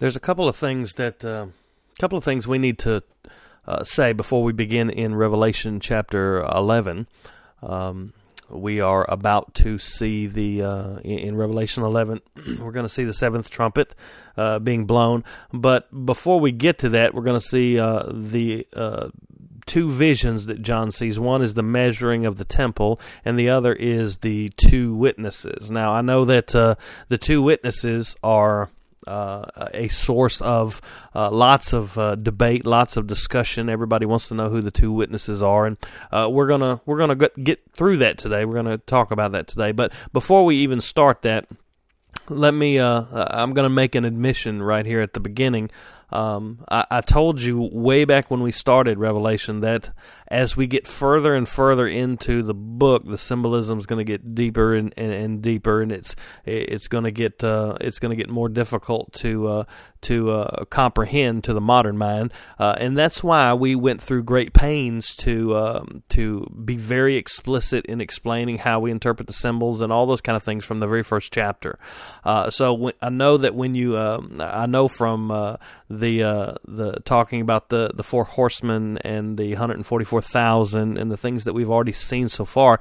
There's a couple of things that we need to say before we begin in Revelation chapter 11. We are about to see in Revelation 11, we're going to see the seventh trumpet being blown. But before we get to that, we're going to see two visions that John sees. One is the measuring of the temple, and the other is the two witnesses. Now, I know that the two witnesses are a source of lots of debate, lots of discussion. Everybody wants to know who the two witnesses are, and we're gonna get through that today. We're gonna talk about that today. But before we even start that, let me. I'm gonna make an admission right here at the beginning. I told you way back when we started Revelation that as we get further and further into the book, the symbolism is going to get deeper and deeper, and it's going to get more difficult to comprehend to the modern mind, and that's why we went through great pains to be very explicit in explaining how we interpret the symbols and all those kind of things from the very first chapter. So I know from the talking about the four horsemen and the 144,000 and the things that we've already seen so far,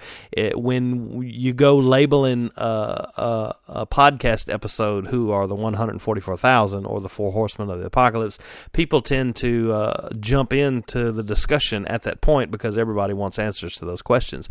when you go labeling a podcast episode who are the 144,000 or the four horsemen of the apocalypse, people tend to jump into the discussion at that point because everybody wants answers to those questions.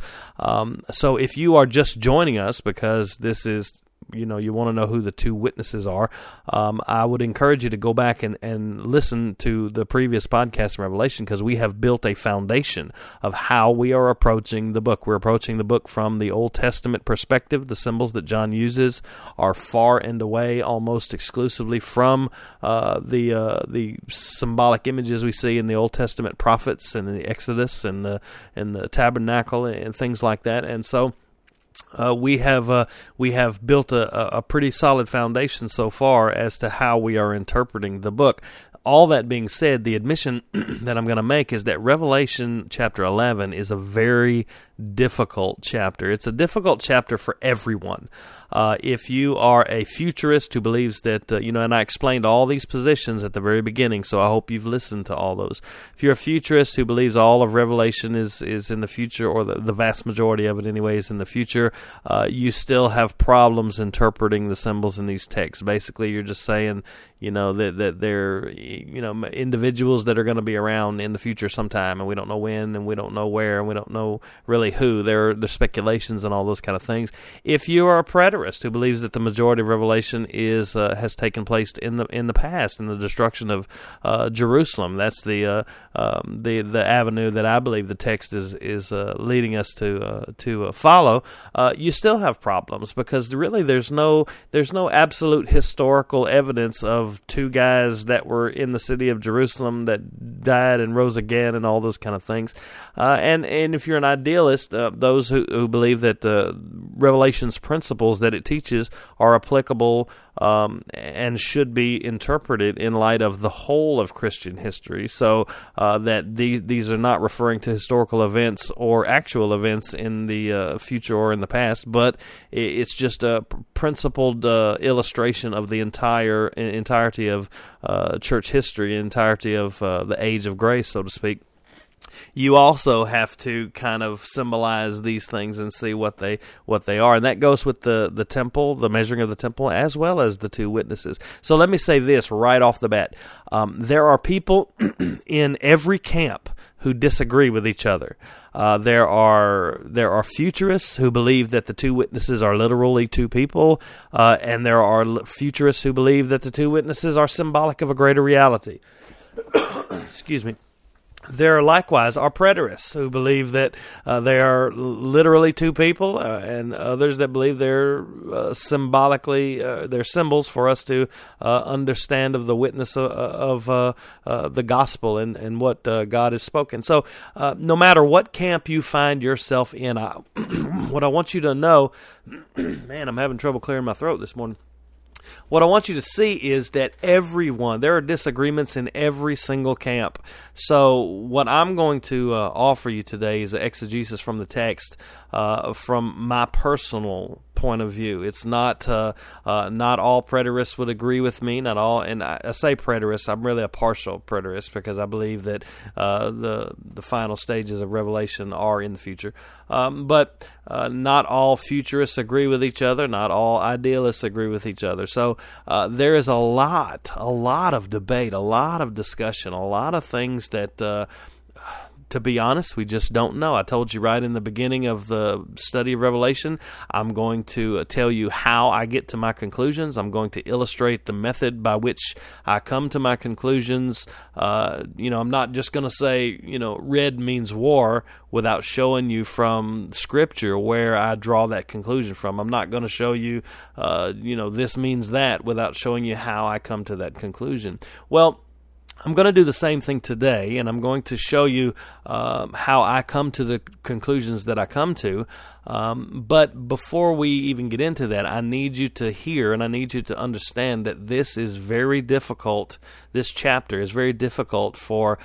So if you are just joining us because this is, you want to know who the two witnesses are, I would encourage you to go back and listen to the previous podcast in Revelation, because we have built a foundation of how we are approaching the book. We're approaching the book from the Old Testament perspective. The symbols that John uses are far and away almost exclusively from the symbolic images we see in the Old Testament prophets and in the Exodus and the tabernacle and things like that. And so we have built a pretty solid foundation so far as to how we are interpreting the book. All that being said, the admission that I'm going to make is that Revelation chapter 11 is a very difficult chapter. It's a difficult chapter for everyone. If you are a futurist who believes that, and I explained all these positions at the very beginning, so I hope you've listened to all those. If you're a futurist who believes all of Revelation is in the future, or the vast majority of it anyway is in the future, you still have problems interpreting the symbols in these texts. Basically, you're just saying, that they're, individuals that are going to be around in the future sometime, and we don't know when, and we don't know where, and we don't know really who. There's speculations and all those kind of things. If you are a preterist who believes that the majority of Revelation has taken place in the past, in the destruction of Jerusalem, that's the avenue that I believe the text is leading us to follow. You still have problems, because really there's no absolute historical evidence of two guys that were in the city of Jerusalem that died and rose again and all those kind of things. And if you're an idealist, those who believe that Revelation's principles that it teaches are applicable and should be interpreted in light of the whole of Christian history, so that these are not referring to historical events or actual events in the future or in the past, but it's just a principled illustration of the entirety of church history, entirety of the age of grace, so to speak. You also have to kind of symbolize these things and see what they are. And that goes with the temple, the measuring of the temple, as well as the two witnesses. So let me say this right off the bat. There are people in every camp who disagree with each other. There are futurists who believe that the two witnesses are literally two people, and there are futurists who believe that the two witnesses are symbolic of a greater reality. Excuse me. There likewise are preterists who believe that they are literally two people, and others that believe they're symbolically they're symbols for us to understand of the witness of the gospel and what God has spoken. So no matter what camp you find yourself in, what I want you to know, man, I'm having trouble clearing my throat this morning. What I want you to see is that there are disagreements in every single camp. So what I'm going to offer you today is an exegesis from the text from my personal point of view. It's not not all preterists would agree with me. Not all, and I say preterist, I'm really a partial preterist because I believe that the final stages of Revelation are in the future. But not all futurists agree with each other. Not all idealists agree with each other. So there is a lot of debate, a lot of discussion, a lot of things that. To be honest, we just don't know. I told you right in the beginning of the study of Revelation, I'm going to tell you how I get to my conclusions. I'm going to illustrate the method by which I come to my conclusions. I'm not just going to say, red means war without showing you from Scripture where I draw that conclusion from. I'm not going to show you, this means that without showing you how I come to that conclusion. Well, I'm going to do the same thing today, and I'm going to show you how I come to the conclusions that I come to. But before we even get into that, I need you to hear and I need you to understand that this is very difficult. This chapter is very difficult for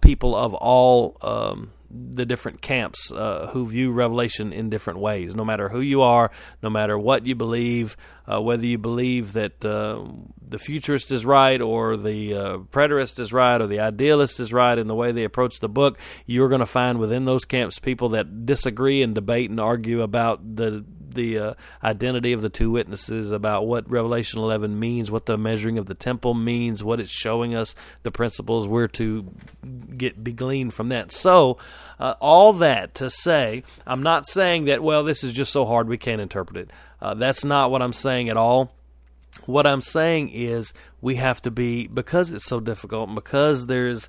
people of all the different camps who view Revelation in different ways. No matter who you are, no matter what you believe, whether you believe that the futurist is right or the preterist is right or the idealist is right in the way they approach the book, you're going to find within those camps people that disagree and debate and argue about the identity of the two witnesses, about what Revelation 11 means, what the measuring of the temple means, what it's showing us, the principles we're to be gleaned from that. So all that to say, I'm not saying that, well, this is just so hard we can't interpret it. That's not what I'm saying at all. What I'm saying is we have to be, because it's so difficult, because there's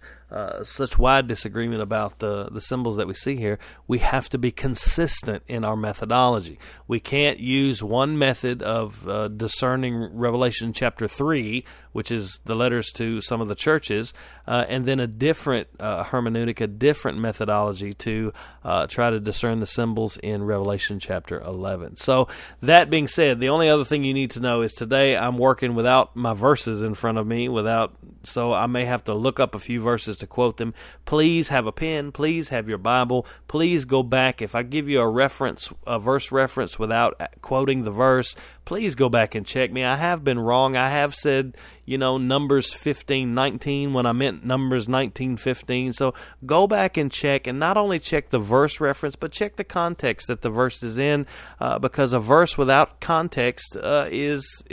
such wide disagreement about the symbols that we see here, we have to be consistent in our methodology. We can't use one method of discerning Revelation chapter 3, which is the letters to some of the churches, and then a different hermeneutic, a different methodology to try to discern the symbols in Revelation chapter 11. So that being said, the only other thing you need to know is today I'm working without my verses in front of me, so I may have to look up a few verses to quote them. Please have a pen. Please have your Bible. Please go back. If I give you a verse reference without quoting the verse, please go back and check me. I have been wrong. I have said, Numbers 15:19 when I meant Numbers 19:15. So go back and check, and not only check the verse reference, but check the context that the verse is in, because a verse without context is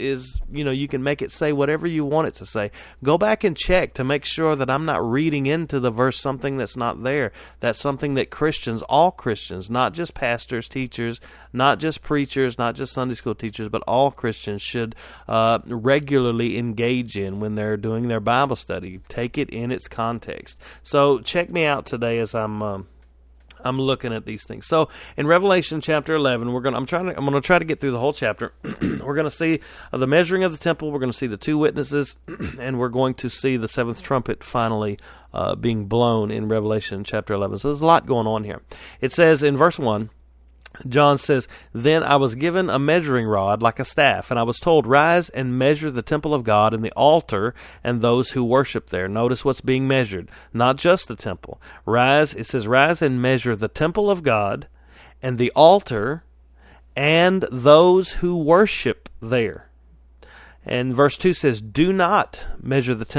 you can make it say whatever you want it to say. Go back and check to make sure that I'm not reading into the verse something that's not there. That's something that Christians, all Christians, not just pastors, teachers, not just preachers, not just Sunday school teachers, but all Christians should regularly engage in when they're doing their Bible study. Take it in its context. So check me out today as I'm looking at these things. So in Revelation chapter 11, I'm going to try to get through the whole chapter. We're going to see the measuring of the temple. We're going to see the two witnesses, and we're going to see the seventh trumpet finally being blown in Revelation chapter 11. So there's a lot going on here. It says in verse 1, John says, "Then I was given a measuring rod like a staff, and I was told, 'Rise and measure the temple of God and the altar and those who worship there.'" Notice what's being measured, not just the temple. Rise and measure the temple of God and the altar and those who worship there. And verse 2 says, "Do not measure the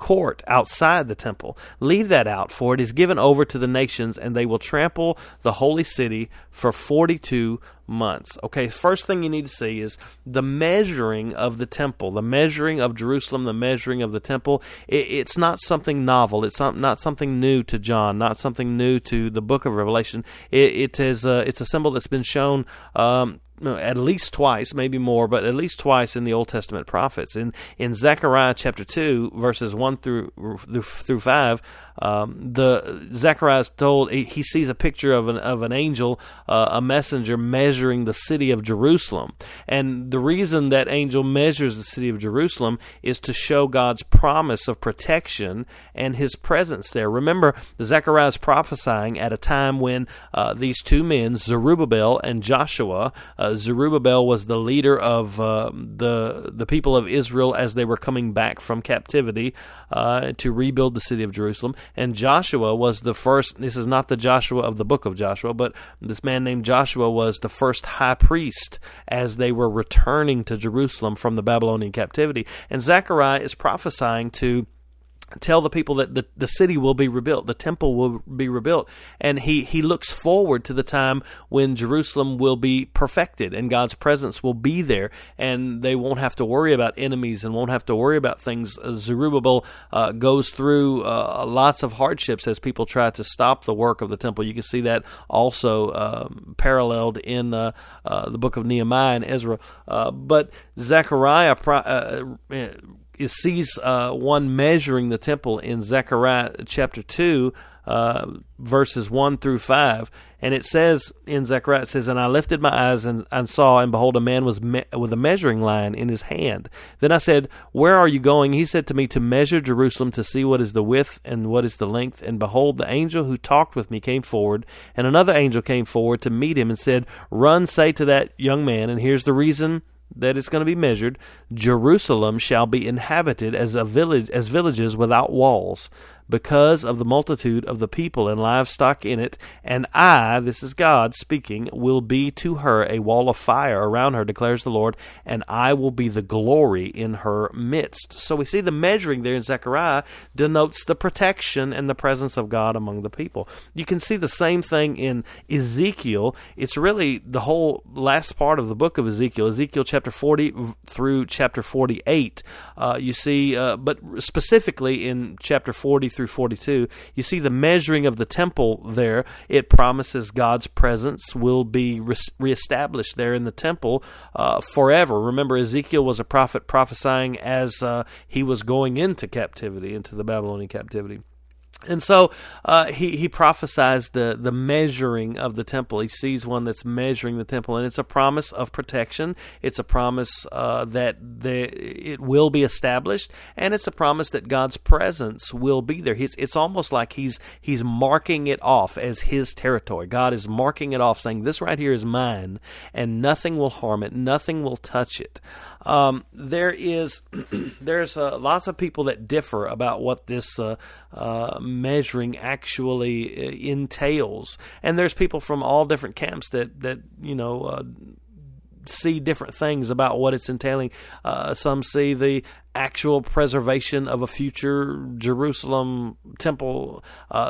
court outside the temple. Leave that out, for it is given over to the nations, and they will trample the holy city for 42 months." Okay, first thing you need to see is the measuring of the temple, the measuring of Jerusalem, the measuring of the temple. It's not something novel. It's not something new to John, not something new to the book of Revelation. It's a symbol that's been shown at least twice, maybe more, but at least twice in the Old Testament prophets. In Zechariah chapter 2, verses 1 through 5, Zechariah is told he sees a picture of an angel, a messenger measuring the city of Jerusalem. And the reason that angel measures the city of Jerusalem is to show God's promise of protection and His presence there. Remember, Zechariah is prophesying at a time when these two men, Zerubbabel and Joshua, Zerubbabel was the leader of the people of Israel as they were coming back from captivity to rebuild the city of Jerusalem. And Joshua was the first, this is not the Joshua of the book of Joshua, but this man named Joshua was the first high priest as they were returning to Jerusalem from the Babylonian captivity. And Zechariah is prophesying to tell the people that the city will be rebuilt, the temple will be rebuilt, and he looks forward to the time when Jerusalem will be perfected and God's presence will be there, and they won't have to worry about enemies and won't have to worry about things. Zerubbabel goes through lots of hardships as people try to stop the work of the temple. You can see that also paralleled in the book of Nehemiah and Ezra. But Zechariah sees one measuring the temple in Zechariah chapter 2, verses 1 through 5. And it says in Zechariah, it says, "And I lifted my eyes and saw, and behold, a man was with a measuring line in his hand. Then I said, 'Where are you going?' He said to me, 'To measure Jerusalem, to see what is the width and what is the length.' And behold, the angel who talked with me came forward, and another angel came forward to meet him and said, 'Run, say to that young man,' and here's the reason that it's going to be measured, 'Jerusalem shall be inhabited as a village, as villages without walls, because of the multitude of the people and livestock in it. And I," this is God speaking, "will be to her a wall of fire around her, declares the Lord, and I will be the glory in her midst." So we see the measuring there in Zechariah denotes the protection and the presence of God among the people. You can see the same thing in Ezekiel. It's really the whole last part of the book of Ezekiel, Ezekiel chapter 40 through chapter 48. You see, but specifically in chapter 40 through 42, you see the measuring of the temple there. It promises God's presence will be reestablished there in the temple forever. Remember, Ezekiel was a prophet prophesying as he was going into captivity, into the Babylonian captivity. And so he prophesies the measuring of the temple. He sees one that's measuring the temple, and it's a promise of protection. It's a promise that it will be established, and it's a promise that God's presence will be there. It's almost like he's marking it off as his territory. God is marking it off, saying, "This right here is mine, and nothing will harm it, nothing will touch it." There's lots of people that differ about what this measuring actually entails, and there's people from all different camps that you know see different things about what it's entailing. Some see the actual preservation of a future Jerusalem temple.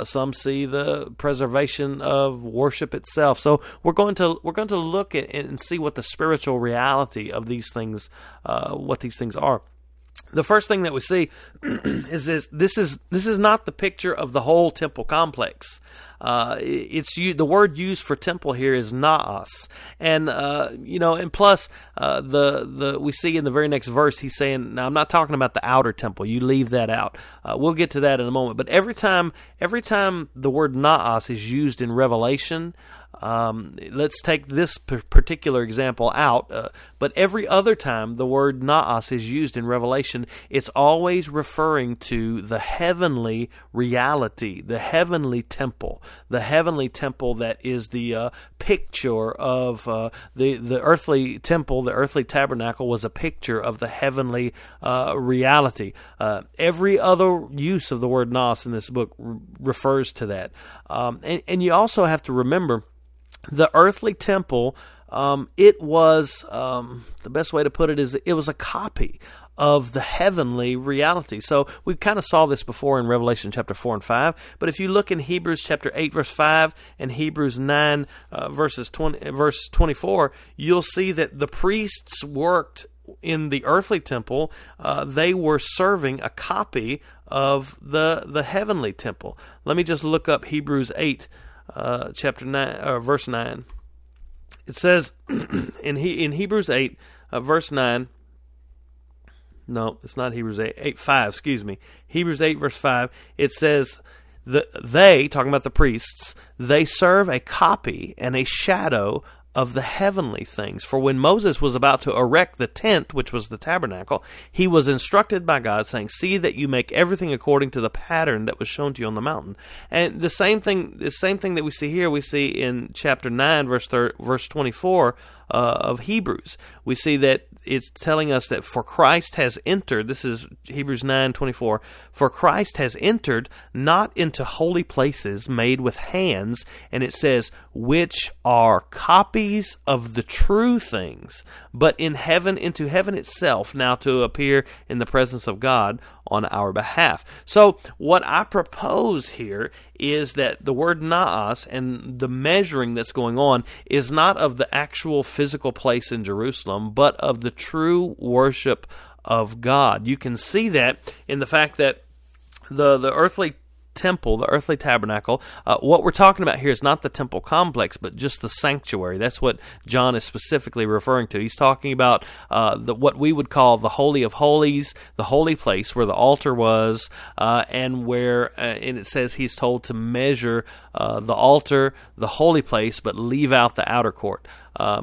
Some see the preservation of worship itself. So we're going to look at and see what the spiritual reality of these things, what these things are. The first thing that we see is this: this is not the picture of the whole temple complex. The word used for temple here is naos, and we see in the very next verse he's saying, "Now I'm not talking about the outer temple. You leave that out. We'll get to that in a moment." But every time the word naos is used in Revelation. Let's take this particular example out, but every other time the word naos is used in Revelation, it's always referring to the heavenly reality, the heavenly temple that is the picture of the earthly temple. The earthly tabernacle was a picture of the heavenly reality. Every other use of the word naos in this book refers to that, and you also have to remember. The earthly temple, it was, the best way to put it is it was a copy of the heavenly reality. So we kind of saw this before in Revelation chapter 4 and 5, but if you look in Hebrews chapter 8 verse 5 and Hebrews 9 verse 24, you'll see that the priests worked in the earthly temple. They were serving a copy of the heavenly temple. Let me just look up Hebrews 8. Chapter 9, or verse 9. It says in Hebrews 8, verse 9. No, it's not Hebrews 8:5. Excuse me. Hebrews 8, verse 5. It says they, talking about the priests, they serve a copy and a shadow of the heavenly things. For when Moses was about to erect the tent, which was the tabernacle, he was instructed by God, saying, "See that you make everything according to the pattern that was shown to you on the mountain." And the same thing that we see here, we see in chapter 9, verse 24 of Hebrews. We see that it's telling us that for Christ has entered, this is Hebrews 9:24, for Christ has entered not into holy places made with hands, and it says, which are copies of the true things, but in heaven, into heaven itself, now to appear in the presence of God on our behalf. So what I propose here is that the word naas and the measuring that's going on is not of the actual physical place in Jerusalem, but of the true worship of God. You can see that in the fact that the earthly temple, the earthly tabernacle, what we're talking about here is not the temple complex, but just the sanctuary. That's what John is specifically referring to. He's talking about what we would call the Holy of Holies, the holy place where the altar was, and where, and it says he's told to measure the altar, the holy place, but leave out the outer court.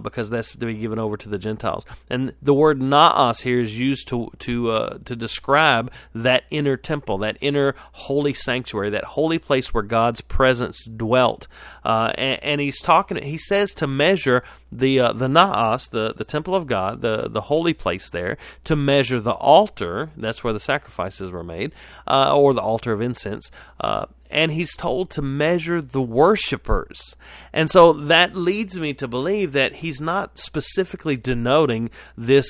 Because that's to be given over to the Gentiles, and the word naas here is used to describe that inner temple, that inner holy sanctuary, that holy place where God's presence dwelt. And he's talking. He says to measure the naas, the temple of God, the holy place there, to measure the altar. That's where the sacrifices were made, or the altar of incense. And he's told to measure the worshipers. And so that leads me to believe that he's not specifically denoting this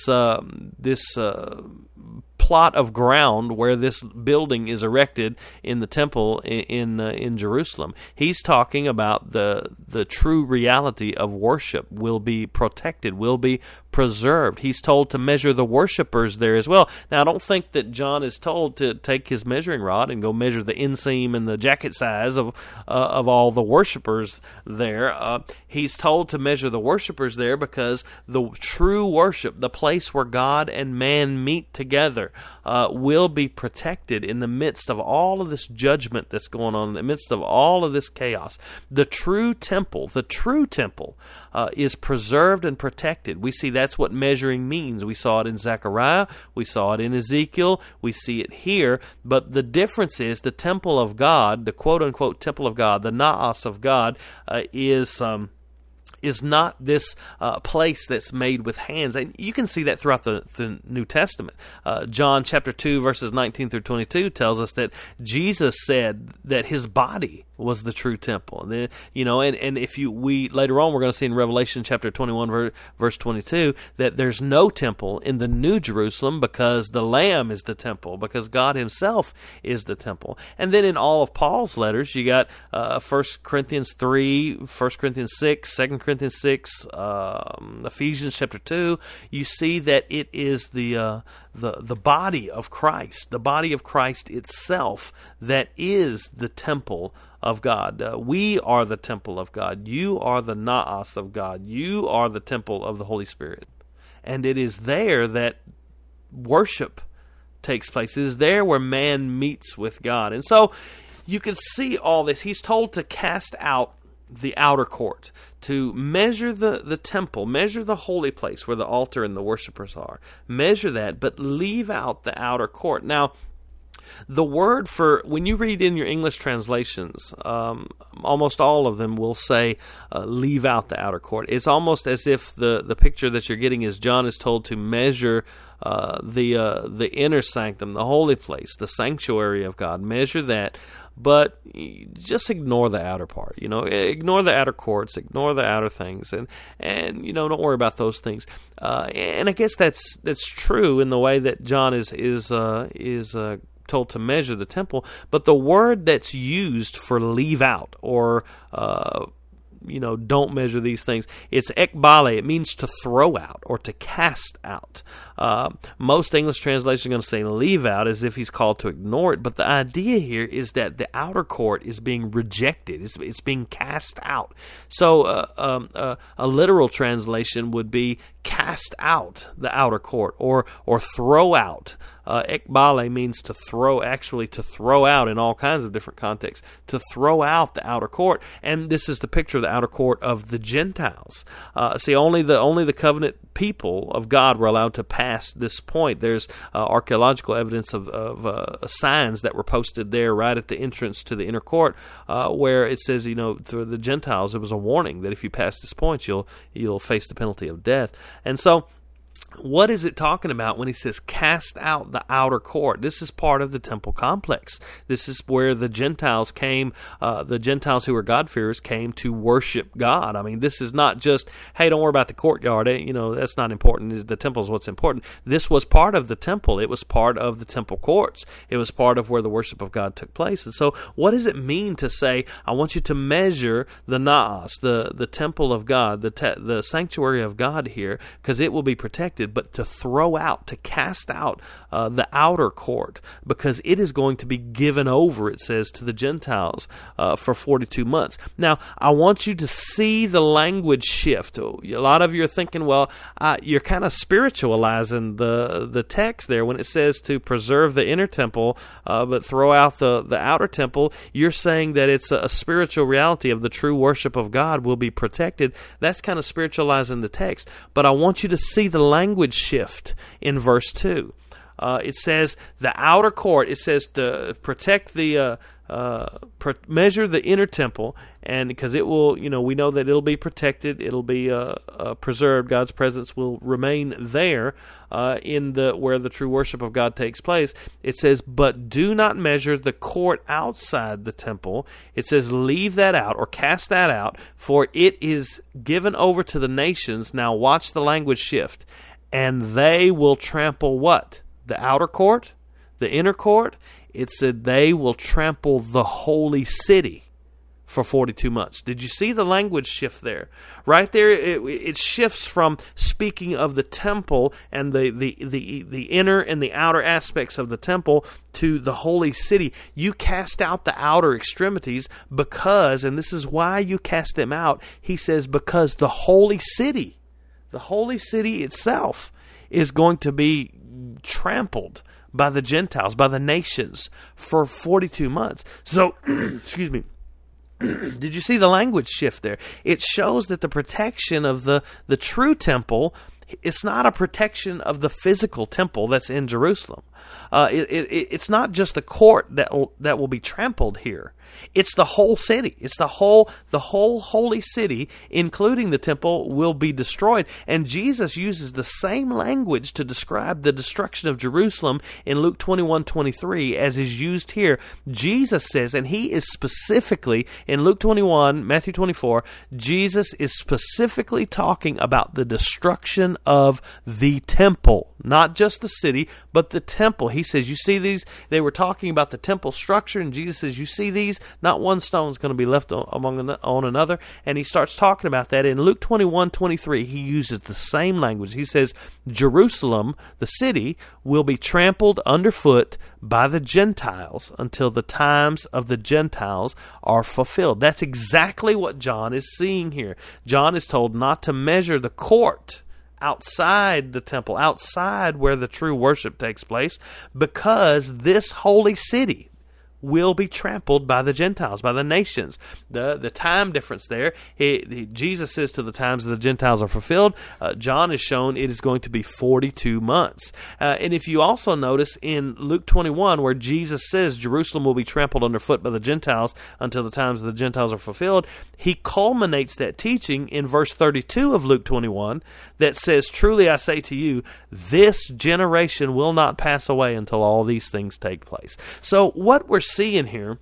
plot of ground where this building is erected in the temple in Jerusalem. He's talking about the true reality of worship will be protected, will be preserved. He's told to measure the worshipers there as well. Now, I don't think that John is told to take his measuring rod and go measure the inseam and the jacket size of all the worshipers there. He's told to measure the worshipers there because the true worship, the place where God and man meet together, will be protected in the midst of all of this judgment that's going on, in the midst of all of this chaos. The true temple is preserved and protected. We see that. That's what measuring means. We saw it in Zechariah. We saw it in Ezekiel. We see it here. But the difference is the temple of God, the quote-unquote temple of God, the naas of God, is not this place that's made with hands. And you can see that throughout the New Testament. John chapter 2, verses 19 through 22 tells us that Jesus said that his body was the true temple. And then, if we later on, we're going to see in Revelation chapter 21, verse 22, that there's no temple in the New Jerusalem because the Lamb is the temple, because God himself is the temple. And then in all of Paul's letters, you got 1 Corinthians 3, 1 Corinthians 6, 2 Corinthians 6, Ephesians chapter 2, you see that it is the body of Christ, the body of Christ itself that is the temple of God. We are the temple of God. You are the naos of God. You are the temple of the Holy Spirit. And it is there that worship takes place. It is there where man meets with God. And so you can see all this. He's told to cast out the outer court, to measure the temple, measure the holy place where the altar and the worshipers are. Measure that, but leave out the outer court. Now, the word for, when you read in your English translations, almost all of them will say, leave out the outer court. It's almost as if the picture that you're getting is John is told to measure the inner sanctum, the holy place, the sanctuary of God. Measure that, but just ignore the outer part. Ignore the outer courts, ignore the outer things, and don't worry about those things. And I guess that's true in the way that John is told to measure the temple, but the word that's used for leave out or don't measure these things, it's ekbale. It means to throw out or to cast out. Most English translations are going to say leave out as if he's called to ignore it, but the idea here is that the outer court is being rejected. It's being cast out. So a literal translation would be cast out the outer court or throw out Ekbale means to throw, actually to throw out in all kinds of different contexts, to throw out the outer court. And this is the picture of the outer court of the Gentiles. See, only the covenant people of God were allowed to pass this point. There's archaeological evidence of signs that were posted there right at the entrance to the inner court, where it says, you know, for the Gentiles, it was a warning that if you pass this point, you'll face the penalty of death. And so, what is it talking about when he says cast out the outer court? This is part of the temple complex. This is where the Gentiles came, the Gentiles who were God-fearers came to worship God. I mean, this is not just, hey, don't worry about the courtyard. You know, that's not important. The temple is what's important. This was part of the temple. It was part of the temple courts. It was part of where the worship of God took place. And so what does it mean to say, I want you to measure the naas, the temple of God, the sanctuary of God here, because it will be protected, but to throw out, to cast out the outer court, because it is going to be given over, it says, to the Gentiles for 42 months. Now, I want you to see the language shift. A lot of you are thinking, well, you're kind of spiritualizing the text there when it says to preserve the inner temple, but throw out the outer temple. You're saying that it's a spiritual reality of the true worship of God will be protected. That's kind of spiritualizing the text, but I want you to see the language shift in verse 2. It says the outer court, it says to protect the measure the inner temple, and because it will, you know, we know that it'll be protected, it'll be preserved. God's presence will remain there in the where the true worship of God takes place. It says, but do not measure the court outside the temple. It says, leave that out or cast that out, for it is given over to the nations. Now watch the language shift, and they will trample what? The outer court, the inner court. It said they will trample the holy city for 42 months. Did you see the language shift there? Right there, it shifts from speaking of the temple and the inner and the outer aspects of the temple to the holy city. You cast out the outer extremities because, and this is why you cast them out, he says, because the holy city itself is going to be trampled by the Gentiles, by the nations, for 42 months. So, excuse me, did you see the language shift there? It shows that the protection of the true temple, it's not a protection of the physical temple that's in Jerusalem. It's not just the court that will be trampled here. It's the whole city. It's the whole holy city, including the temple, will be destroyed. And Jesus uses the same language to describe the destruction of Jerusalem in Luke 21:23 as is used here. Jesus says, and he is specifically in Luke 21, Matthew 24, Jesus is specifically talking about the destruction of the temple, not just the city, but the temple. He says, you see these? They were talking about the temple structure, and Jesus says, you see these? Not one stone is going to be left on another. And he starts talking about that. In Luke 21:23, he uses the same language. He says, Jerusalem, the city, will be trampled underfoot by the Gentiles until the times of the Gentiles are fulfilled. That's exactly what John is seeing here. John is told not to measure the court outside the temple, outside where the true worship takes place, because this holy city will be trampled by the Gentiles, by the nations. The time difference there, Jesus says to the times of the Gentiles are fulfilled. John is shown it is going to be 42 months. And if you also notice in Luke 21, where Jesus says Jerusalem will be trampled underfoot by the Gentiles until the times of the Gentiles are fulfilled, he culminates that teaching in verse 32 of Luke 21 that says, truly I say to you, this generation will not pass away until all these things take place. So what we're seeing here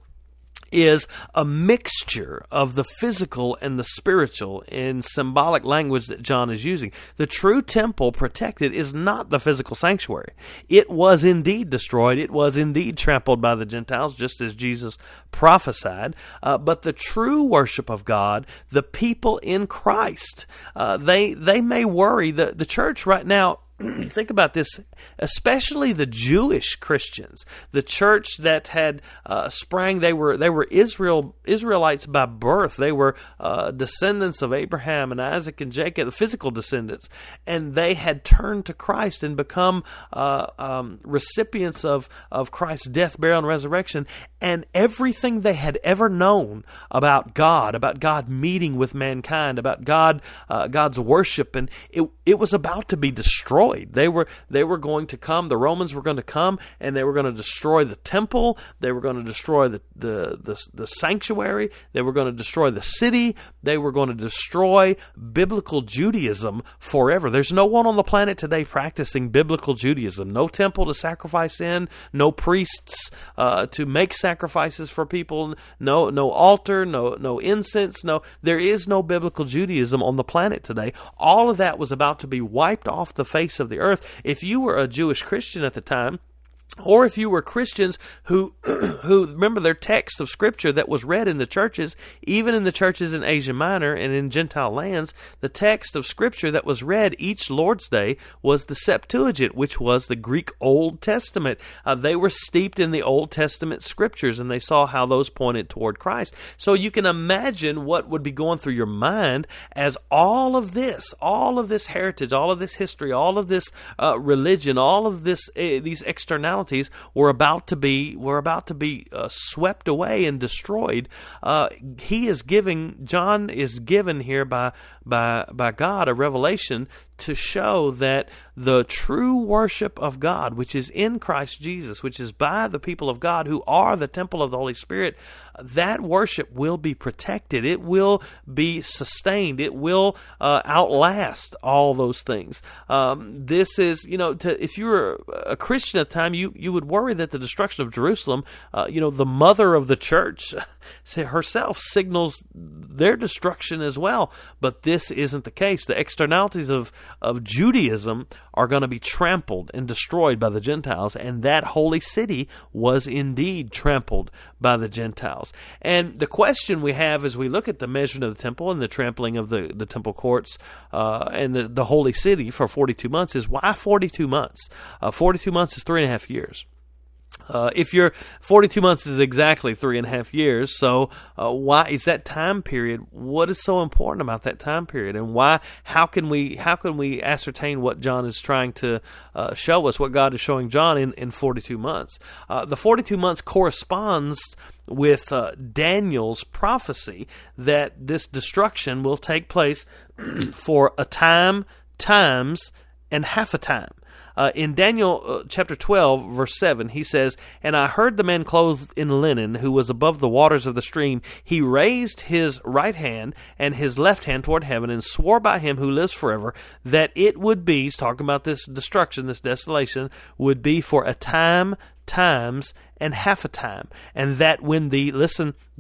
is a mixture of the physical and the spiritual in symbolic language that John is using. The true temple protected is not the physical sanctuary. It was indeed destroyed. It was indeed trampled by the Gentiles, just as Jesus prophesied. But the true worship of God, the people in Christ, they may worry. The church right now Think about this, especially the Jewish Christians, the church that had sprang. They were Israelites by birth. They were descendants of Abraham and Isaac and Jacob, the physical descendants, and they had turned to Christ and become recipients of Christ's death, burial, and resurrection. And everything they had ever known about God meeting with mankind, about God's worship, and it was about to be destroyed. They were going to come. The Romans were going to come, and they were going to destroy the temple. They were going to destroy the sanctuary. They were going to destroy the city. They were going to destroy biblical Judaism forever. There's no one on the planet today practicing biblical Judaism. No temple to sacrifice in. No priests to make sacrifices for people. No altar. No incense. No, there is no biblical Judaism on the planet today. All of that was about to be wiped off the face of the earth. If you were a Jewish Christian at the time, or if you were Christians who remember their text of Scripture that was read in the churches, even in the churches in Asia Minor and in Gentile lands, the text of Scripture that was read each Lord's Day was the Septuagint, which was the Greek Old Testament. They were steeped in the Old Testament Scriptures, and they saw how those pointed toward Christ. So you can imagine what would be going through your mind as all of this heritage, all of this history, all of this religion, all of this these externalities were about to be swept away and destroyed. John is given here by God a revelation to show that the true worship of God, which is in Christ Jesus, which is by the people of God who are the temple of the Holy Spirit, that worship will be protected. It will be sustained. It will outlast all those things. This is, if you were a Christian at the time, you would worry that the destruction of Jerusalem, the mother of the church herself signals their destruction as well. But this isn't the case. The externalities of Judaism are going to be trampled and destroyed by the Gentiles, and that holy city was indeed trampled by the Gentiles. And the question we have as we look at the measurement of the temple and the trampling of the temple courts and the holy city for 42 months is, why 42 months? 42 months is 3.5 years. If you're 42 months is exactly 3.5 years, so why is that time period? What is so important about that time period, and why? How can we ascertain what John is trying to show us? What God is showing John in 42 months? The 42 months corresponds with Daniel's prophecy that this destruction will take place for a time, times, and half a time. In Daniel chapter 12, verse 7, he says, "And I heard the man clothed in linen who was above the waters of the stream. He raised his right hand and his left hand toward heaven and swore by him who lives forever that it would be," he's talking about this destruction, this desolation, "would be for a time, times, and half a time, and that when the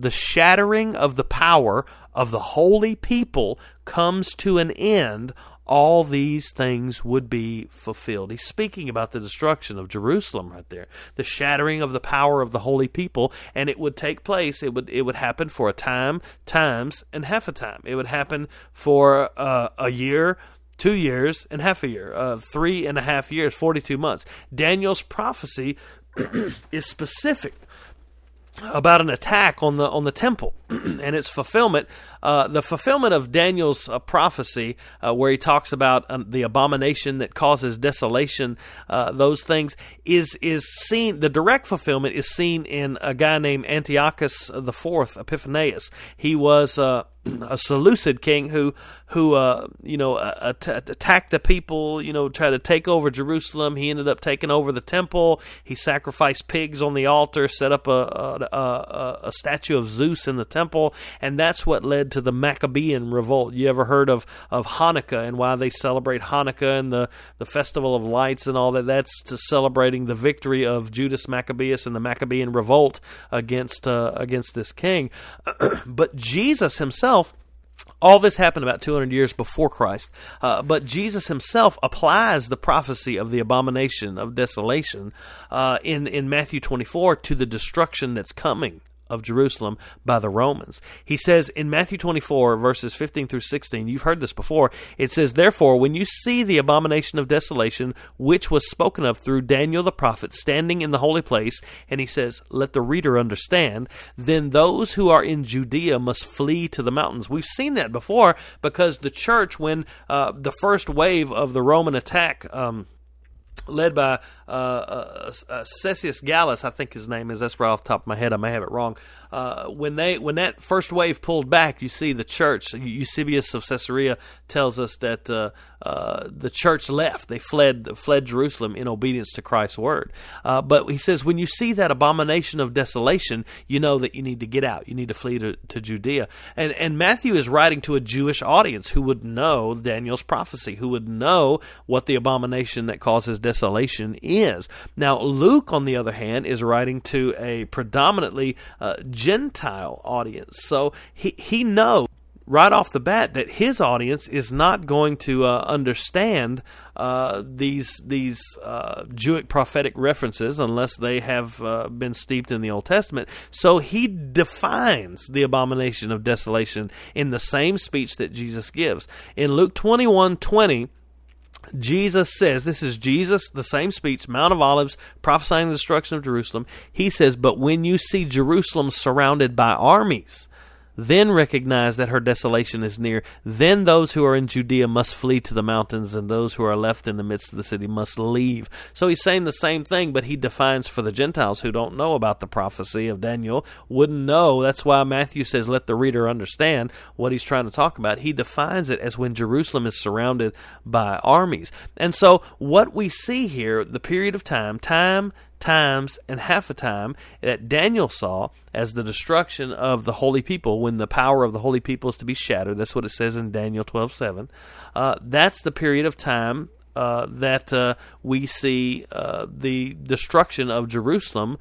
shattering of the power of the holy people comes to an end, all these things would be fulfilled." He's speaking about the destruction of Jerusalem right there, the shattering of the power of the holy people, and it would take place. It would happen for a time, times, and half a time. It would happen for a year, 2 years, and half a year, 3.5 years, 42 months. Daniel's prophecy is specific about an attack on the temple and its fulfillment. The fulfillment of Daniel's prophecy, where he talks about the abomination that causes desolation, those things is seen. The direct fulfillment is seen in a guy named Antiochus the Fourth, Epiphanes. He was a Seleucid king who attacked the people, tried to take over Jerusalem. He ended up taking over the temple. He sacrificed pigs on the altar, set up a statue of Zeus in the temple, and that's what led to the Maccabean revolt. You ever heard of Hanukkah and why they celebrate Hanukkah and the Festival of Lights and all that? That's to celebrating the victory of Judas Maccabeus and the Maccabean revolt against this king. But Jesus himself, all this happened about 200 years before Christ, but Jesus himself applies the prophecy of the abomination of desolation in Matthew 24 to the destruction that's coming of Jerusalem by the Romans. He says in Matthew 24, verses 15 through 16, you've heard this before, it says, "Therefore, when you see the abomination of desolation, which was spoken of through Daniel the prophet, standing in the holy place," and he says, "let the reader understand, then those who are in Judea must flee to the mountains." We've seen that before, because the church, when the first wave of the Roman attack, led by Cestius Gallus, I think his name is. That's right off the top of my head. I may have it wrong. When that first wave pulled back, you see the church. Eusebius of Caesarea tells us that the church left. They fled Jerusalem in obedience to Christ's word. But he says, when you see that abomination of desolation, you know that you need to get out. You need to flee to Judea. And Matthew is writing to a Jewish audience who would know Daniel's prophecy, who would know what the abomination that causes desolation is. Now, Luke, on the other hand, is writing to a predominantly Gentile audience. So he knows right off the bat that his audience is not going to understand these Jewic prophetic references unless they have been steeped in the Old Testament. So he defines the abomination of desolation in the same speech that Jesus gives. In Luke 21:20, Jesus says, this is Jesus, the same speech, Mount of Olives, prophesying the destruction of Jerusalem. He says, "But when you see Jerusalem surrounded by armies, then recognize that her desolation is near. Then those who are in Judea must flee to the mountains, and those who are left in the midst of the city must leave." So he's saying the same thing, but he defines for the Gentiles who don't know about the prophecy of Daniel, wouldn't know. That's why Matthew says, let the reader understand what he's trying to talk about. He defines it as when Jerusalem is surrounded by armies. And so what we see here, the period of time, times, and half a time that Daniel saw as the destruction of the holy people, when the power of the holy people is to be shattered. That's what it says in Daniel 12:7. That's the period of time that we see the destruction of Jerusalem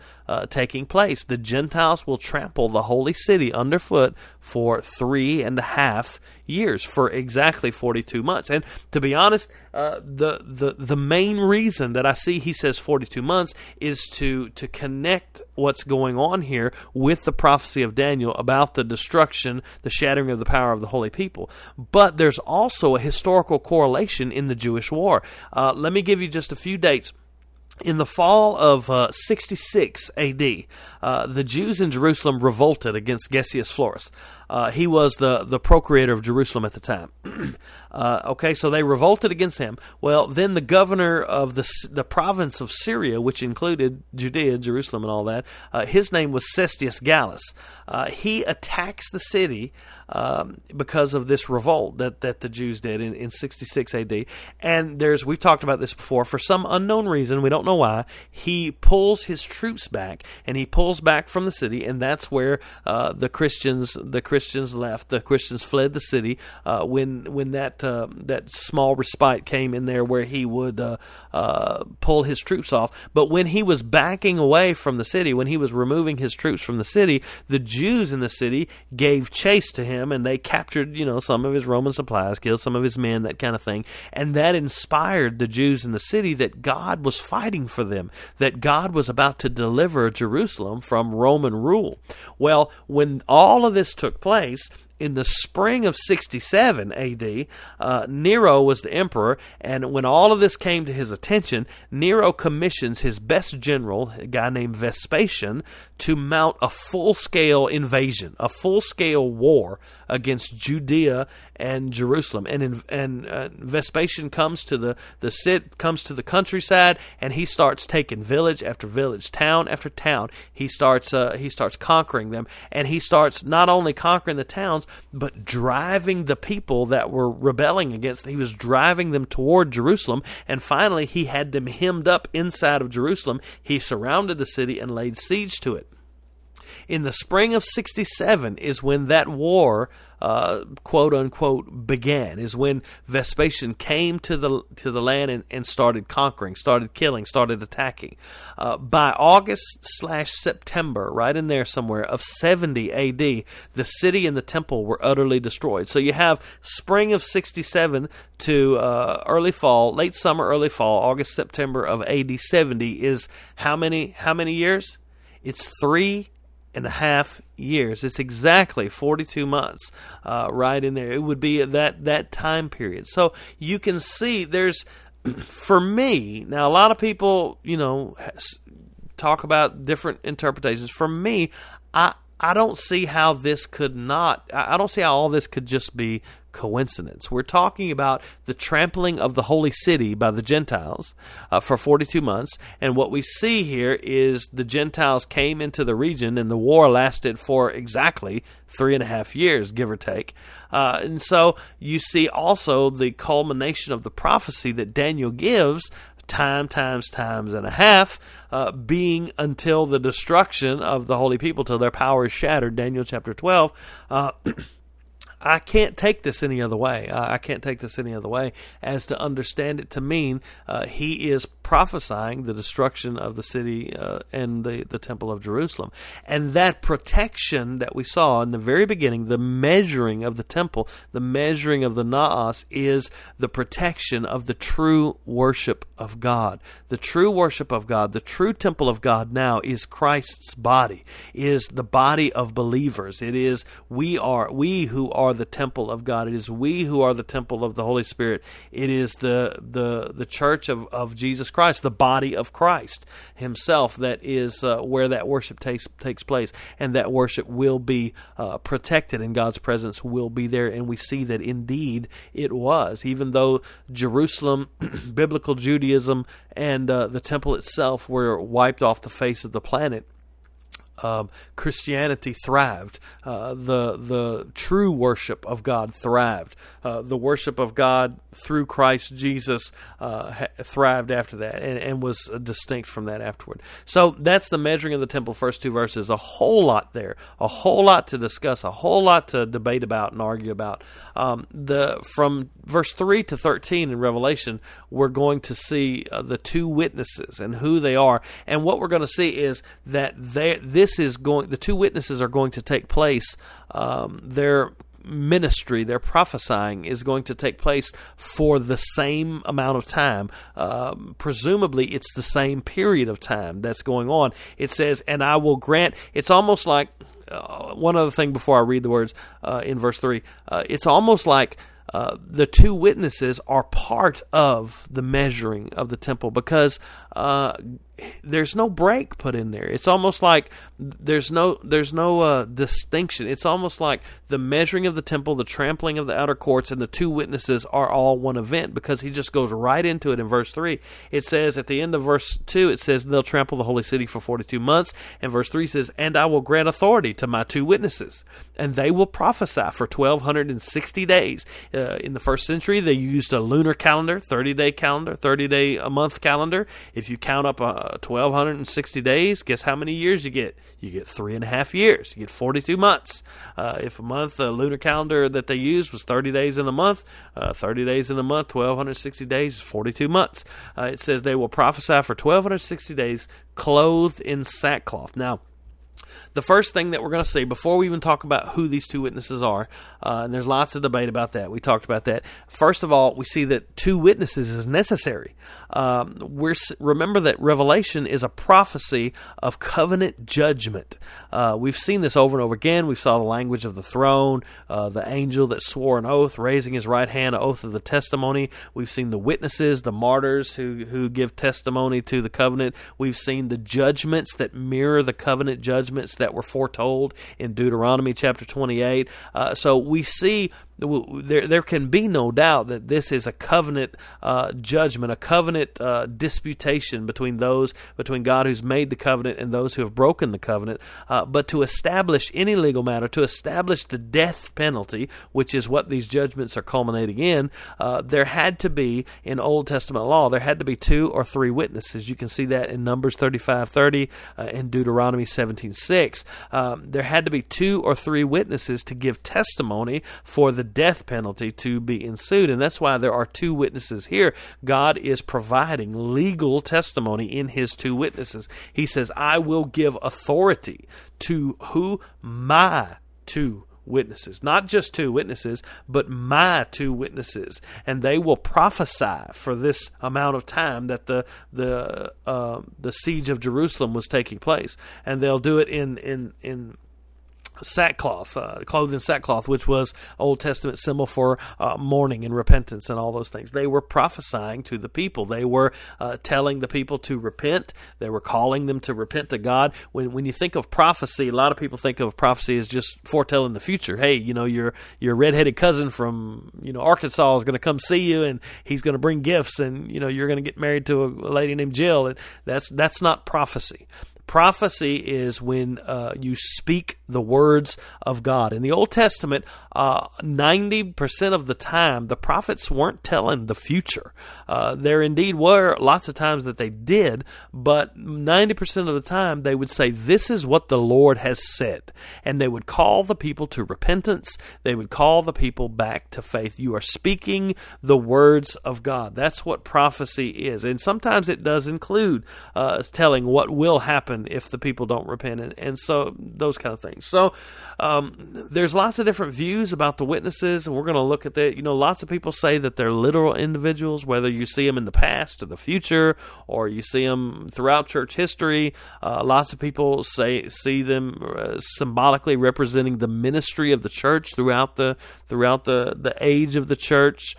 taking place. The Gentiles will trample the holy city underfoot for 3.5 years, for exactly 42 months. And to be honest, the main reason that I see he says 42 months is to connect what's going on here with the prophecy of Daniel about the destruction, the shattering of the power of the holy people. But there's also a historical correlation in the Jewish war. Let me give you just a few dates. In the fall of 66 AD, the Jews in Jerusalem revolted against Gessius Florus. He was the procurator of Jerusalem at the time. So they revolted against him. Well, then the governor of the province of Syria, which included Judea, Jerusalem, and all that, his name was Cestius Gallus. He attacks the city because of this revolt that the Jews did in 66 AD. And we've talked about this before, for some unknown reason, we don't know why, he pulls his troops back, and he pulls back from the city, and that's where the Christians left. The Christians fled the city when that small respite came in there where he would pull his troops off. But when he was backing away from the city, when he was removing his troops from the city, the Jews in the city gave chase to him, and they captured, some of his Roman supplies, killed some of his men, that kind of thing. And that inspired the Jews in the city that God was fighting for them, that God was about to deliver Jerusalem from Roman rule. Well, when all of this took place in the spring of 67 AD, Nero was the emperor, and when all of this came to his attention, Nero commissions his best general, a guy named Vespasian, to mount a full-scale invasion, a full-scale war against Judea and Jerusalem. And Vespasian comes to the countryside, and he starts taking village after village, town after town. He starts conquering them, and he starts not only conquering the towns, but driving the people that were rebelling against. He was driving them toward Jerusalem, and finally he had them hemmed up inside of Jerusalem. He surrounded the city and laid siege to it. In the spring of 67 is when that war, quote unquote, began, is when Vespasian came to the land and started conquering, started killing, started attacking. By August/September, right in there somewhere, of 70 AD, the city and the temple were utterly destroyed. So you have spring of 67 to late summer, early fall, August, September of AD 70 is how many years? It's 3 3.5 years. It's exactly 42 months right in there. It would be that time period. So you can see there's, for me, now a lot of people, talk about different interpretations. For me, I don't see how this could not, I don't see how all this could just be coincidence. We're talking about the trampling of the holy city by the Gentiles for 42 months. And what we see here is the Gentiles came into the region and the war lasted for exactly 3.5 years, give or take. And so you see also the culmination of the prophecy that Daniel gives, times 1.5, being until the destruction of the holy people, till their power is shattered, Daniel chapter 12. I can't take this any other way. I can't take this any other way as to understand it to mean he is prophesying the destruction of the city and the temple of Jerusalem. And that protection that we saw in the very beginning, the measuring of the temple, the measuring of the naos, is the protection of the true worship of God. The true worship of God, the true temple of God now is Christ's body, is the body of believers. It is we who are the temple of God. It is we who are the temple of the Holy Spirit. It is the church of Jesus Christ, the body of Christ himself, that is where that worship takes place, and that worship will be protected, and God's presence will be there. And we see that indeed it was, even though Jerusalem, biblical Judaism, and the temple itself were wiped off the face of the planet, Christianity thrived. The true worship of God thrived. The worship of God through Christ Jesus thrived after that, and was distinct from that afterward. So that's the measuring of the temple, first two verses. A whole lot there, a whole lot to discuss, a whole lot to debate about and argue about. From verse 3 to 13 in Revelation, we're going to see the two witnesses and who they are. And what we're going to see is that the two witnesses are going to take place. Their ministry, their prophesying, is going to take place for the same amount of time. Presumably, it's the same period of time that's going on. It says, and I will grant, it's almost like, one other thing before I read the words in verse 3, it's almost like the two witnesses are part of the measuring of the temple, because there's no break put in there. It's almost like there's no distinction. It's almost like the measuring of the temple, the trampling of the outer courts, and the two witnesses are all one event, because he just goes right into it in verse 3. It says at the end of verse 2, it says they'll trample the holy city for 42 months. And verse 3 says, and I will grant authority to my two witnesses, and they will prophesy for 1,260 days. In the first century, they used a lunar calendar, 30-day calendar, 30-day-a-month calendar. If you count up 1,260 days, guess how many years you get? You get 3.5 years. You get 42 months. If a month, the lunar calendar that they used was 30 days in a month, 30 days in a month, 1,260 days is 42 months. It says they will prophesy for 1,260 days clothed in sackcloth. Now, the first thing that we're going to see, before we even talk about who these two witnesses are, and there's lots of debate about that. We talked about that. First of all, we see that two witnesses is necessary. Remember that Revelation is a prophecy of covenant judgment. We've seen this over and over again. We saw the language of the throne, the angel that swore an oath, raising his right hand, an oath of the testimony. We've seen the witnesses, the martyrs who give testimony to the covenant. We've seen the judgments that mirror the covenant judgments that were foretold in Deuteronomy chapter 28. So we see there can be no doubt that this is a covenant judgment, a covenant disputation between God who's made the covenant and those who have broken the covenant. But to establish any legal matter, to establish the death penalty, which is what these judgments are culminating in, there had to be, in Old Testament law, there had to be 2 or 3 witnesses. You can see that in Numbers 35:30, in Deuteronomy 17:6. There had to be 2 or 3 witnesses to give testimony for the death penalty to be ensued, and that's why there are two witnesses here. God is providing legal testimony in his two witnesses. He says, I will give authority to who? My two witnesses. Not just two witnesses, but my two witnesses. And they will prophesy for this amount of time that the siege of Jerusalem was taking place. And they'll do it in sackcloth, clothed in sackcloth, which was Old Testament symbol for mourning and repentance and all those things. They were prophesying to the people. They were telling the people to repent. They were calling them to repent to God. When you think of prophecy, a lot of people think of prophecy as just foretelling the future. Hey, you know, your redheaded cousin from, you know, Arkansas is going to come see you, and he's going to bring gifts, and, you know, you're going to get married to a lady named Jill. And that's not prophecy. Prophecy is when you speak the words of God. In the Old Testament, 90% of the time, the prophets weren't telling the future. There indeed were lots of times that they did, but 90% of the time, they would say, this is what the Lord has said. And they would call the people to repentance. They would call the people back to faith. You are speaking the words of God. That's what prophecy is. And sometimes it does include telling what will happen if the people don't repent, and so those kind of things. So there's lots of different views about the witnesses, and we're going to look at that. You know, lots of people say that they're literal individuals, whether you see them in the past or the future, or you see them throughout church history. Lots of people see them symbolically representing the ministry of the church throughout the age of the church.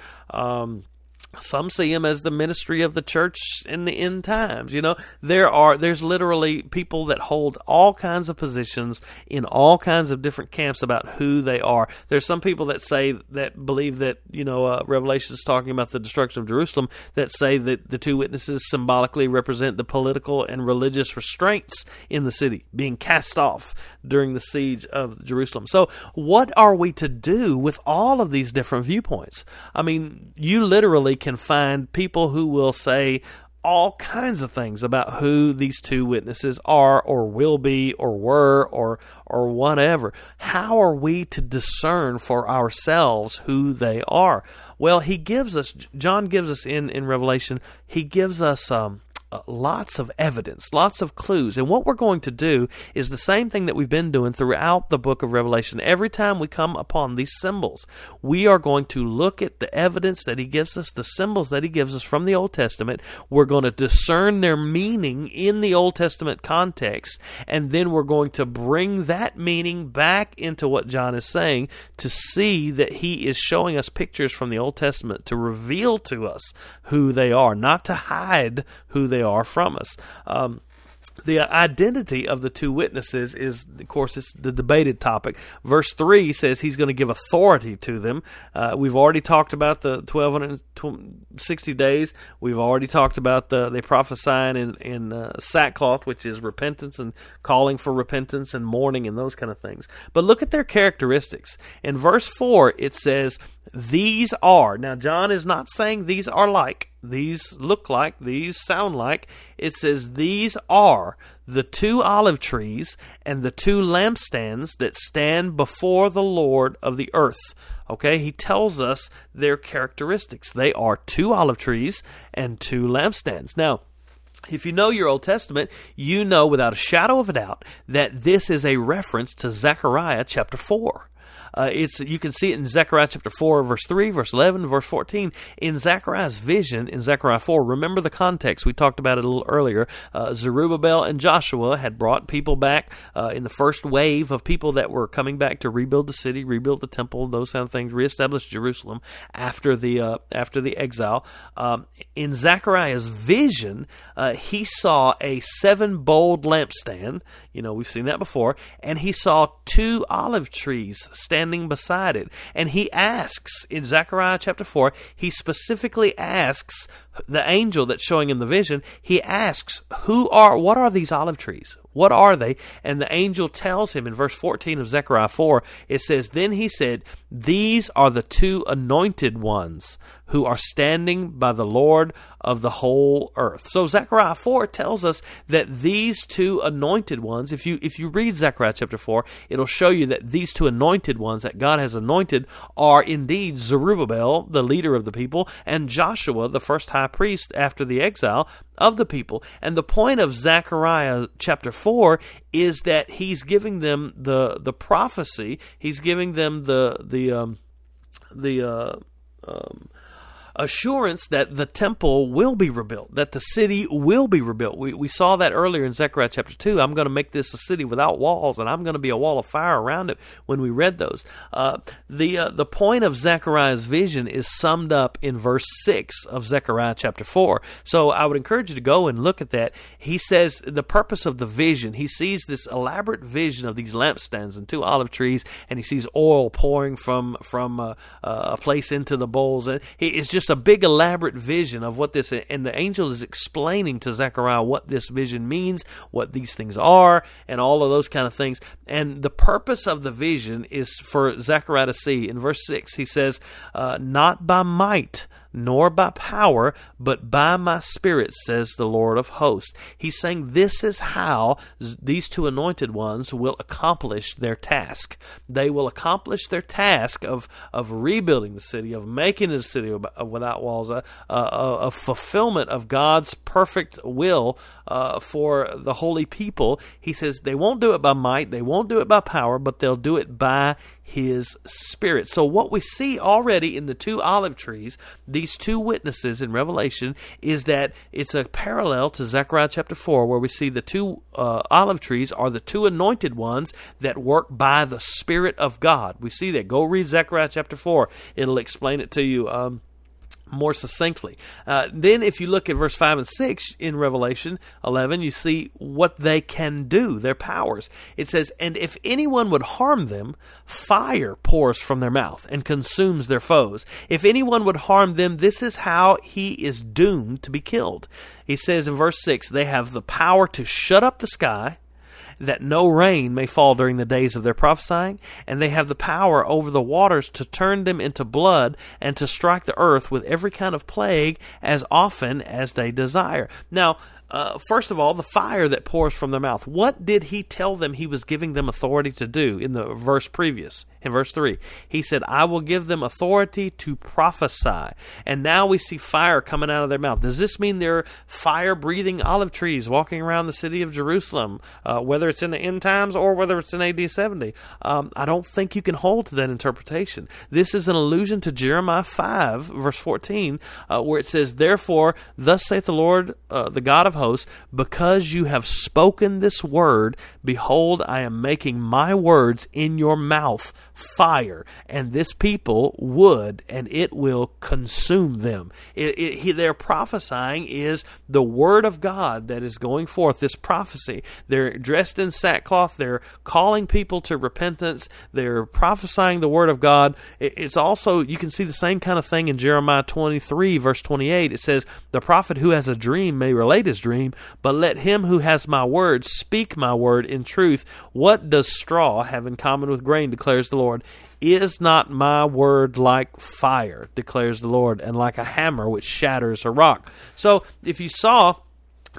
Some see him as the ministry of the church in the end times. You know, there's literally people that hold all kinds of positions in all kinds of different camps about who they are. There's some people that say, that believe that, you know, Revelation is talking about the destruction of Jerusalem, that say that the two witnesses symbolically represent the political and religious restraints in the city being cast off during the siege of Jerusalem. So what are we to do with all of these different viewpoints? I mean, you literally can find people who will say all kinds of things about who these two witnesses are, or will be, or were, or whatever. How are we to discern for ourselves who they are? Well, John gives us in Revelation, he gives us lots of evidence, lots of clues. And what we're going to do is the same thing that we've been doing throughout the book of Revelation. Every time we come upon these symbols, we are going to look at the evidence that he gives us, the symbols that he gives us from the Old Testament. We're going to discern their meaning in the Old Testament context, and then we're going to bring that meaning back into what John is saying, to see that he is showing us pictures from the Old Testament to reveal to us who they are, not to hide who they are from us. The identity of the two witnesses is, of course, it's the debated topic. Verse 3 says he's going to give authority to them. We've already talked about the 1260 days. We've already talked about they prophesying in sackcloth, which is repentance and calling for repentance and mourning and those kind of things. But look at their characteristics. In verse 4, it says, these are. Now, John is not saying these are like, these look like, these sound like. It says these are the two olive trees and the two lampstands that stand before the Lord of the earth. Okay, he tells us their characteristics. They are two olive trees and two lampstands. Now, if you know your Old Testament, you know without a shadow of a doubt that this is a reference to Zechariah chapter 4. You can see it in Zechariah chapter 4, verse 3, verse 11, verse 14. In Zechariah's vision, in Zechariah 4, remember the context. We talked about it a little earlier. Zerubbabel and Joshua had brought people back in the first wave of people that were coming back to rebuild the city, rebuild the temple, those kind of things, reestablish Jerusalem after the exile. In Zechariah's vision, he saw a seven-bowled lampstand. You know, we've seen that before. And he saw two olive trees standing beside it. And he asks, in Zechariah chapter 4, he specifically asks the angel that's showing him the vision, he asks, what are these olive trees? What are they? And the angel tells him in verse 14 of Zechariah 4, it says, then he said, these are the two anointed ones who are standing by the Lord of the whole earth. So Zechariah 4 tells us that these two anointed ones, if you read Zechariah chapter 4, it'll show you that these two anointed ones that God has anointed are indeed Zerubbabel, the leader of the people, and Joshua, the first high priest after the exile, of the people. And the point of Zechariah chapter 4 is that he's giving them the prophecy. He's giving them the assurance that the temple will be rebuilt, that the city will be rebuilt. We saw that earlier in Zechariah chapter 2. I'm going to make this a city without walls, and I'm going to be a wall of fire around it when we read those. The point of Zechariah's vision is summed up in verse 6 of Zechariah chapter 4. So I would encourage you to go and look at that. He says the purpose of the vision, he sees this elaborate vision of these lampstands and two olive trees, and he sees oil pouring from a place into the bowls. And it's just a big elaborate vision of what this, and the angel is explaining to Zechariah what this vision means, what these things are, and all of those kind of things. And the purpose of the vision is for Zechariah to see. In verse 6, he says, not by might, nor by power, but by my Spirit, says the Lord of hosts. He's saying this is how these two anointed ones will accomplish their task. They will accomplish their task of rebuilding the city, of making it a city without walls, of fulfillment of God's perfect will for the holy people. He says they won't do it by might, they won't do it by power, but they'll do it by His Spirit. So what we see already in the two olive trees, these two witnesses in Revelation, is that it's a parallel to Zechariah chapter 4, where we see the two olive trees are the two anointed ones that work by the Spirit of God. We see that. Go read Zechariah chapter 4. It'll explain it to you more succinctly. Then if you look at verse 5 and 6 in Revelation 11, you see what they can do, their powers. It says, and if anyone would harm them, fire pours from their mouth and consumes their foes. If anyone would harm them, this is how he is doomed to be killed. He says in verse 6, they have the power to shut up the sky, that no rain may fall during the days of their prophesying, and they have the power over the waters to turn them into blood and to strike the earth with every kind of plague as often as they desire. Now, first of all, the fire that pours from their mouth. What did he tell them he was giving them authority to do in the verse previous? In verse 3, he said, I will give them authority to prophesy. And now we see fire coming out of their mouth. Does this mean they're fire-breathing olive trees walking around the city of Jerusalem, whether it's in the end times or whether it's in AD 70? I don't think you can hold to that interpretation. This is an allusion to Jeremiah 5, verse 14, where it says, therefore, thus saith the Lord, the God of hosts, because you have spoken this word, behold, I am making my words in your mouth fire, and this people would, and it will consume them. They're prophesying is the word of God that is going forth, this prophecy. They're dressed in sackcloth. They're calling people to repentance. They're prophesying the word of God. It's also, you can see the same kind of thing in Jeremiah 23, verse 28. It says, the prophet who has a dream may relate his dream, but let him who has my word speak my word in truth. What does straw have in common with grain, declares the Lord? Is not my word like fire, declares the Lord, and like a hammer which shatters a rock? So if you saw,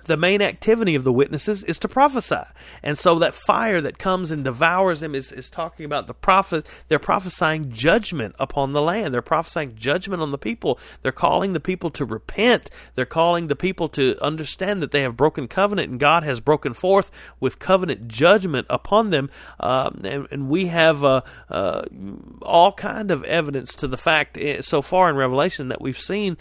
the main activity of the witnesses is to prophesy. And so that fire that comes and devours them is talking about the prophet. They're prophesying judgment upon the land. They're prophesying judgment on the people. They're calling the people to repent. They're calling the people to understand that they have broken covenant, and God has broken forth with covenant judgment upon them. And we have all kind of evidence to the fact so far in Revelation that we've seen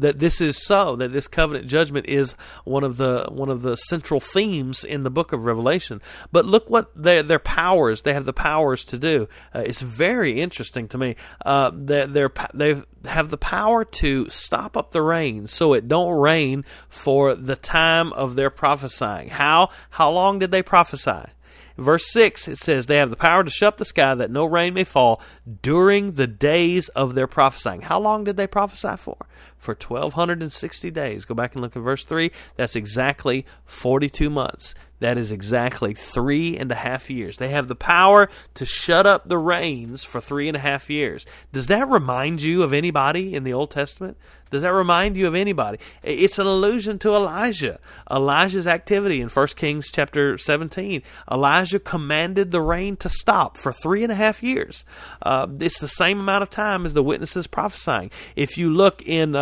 that this is so, that this covenant judgment is one of the central themes in the book of Revelation. But look what their powers, they have the powers to do. It's very interesting to me. They have the power to stop up the rain so it don't rain for the time of their prophesying. How long did they prophesy? Verse 6, it says, they have the power to shut the sky that no rain may fall during the days of their prophesying. How long did they prophesy for? For 1,260 days. Go back and look at verse 3. That's exactly 42 months. That is exactly 3.5 years. They have the power to shut up the rains for 3.5 years. Does that remind you of anybody in the Old Testament? Does that remind you of anybody? It's an allusion to Elijah. Elijah's activity in 1 Kings chapter 17. Elijah commanded the rain to stop for 3.5 years. It's the same amount of time as the witnesses prophesying. If you look in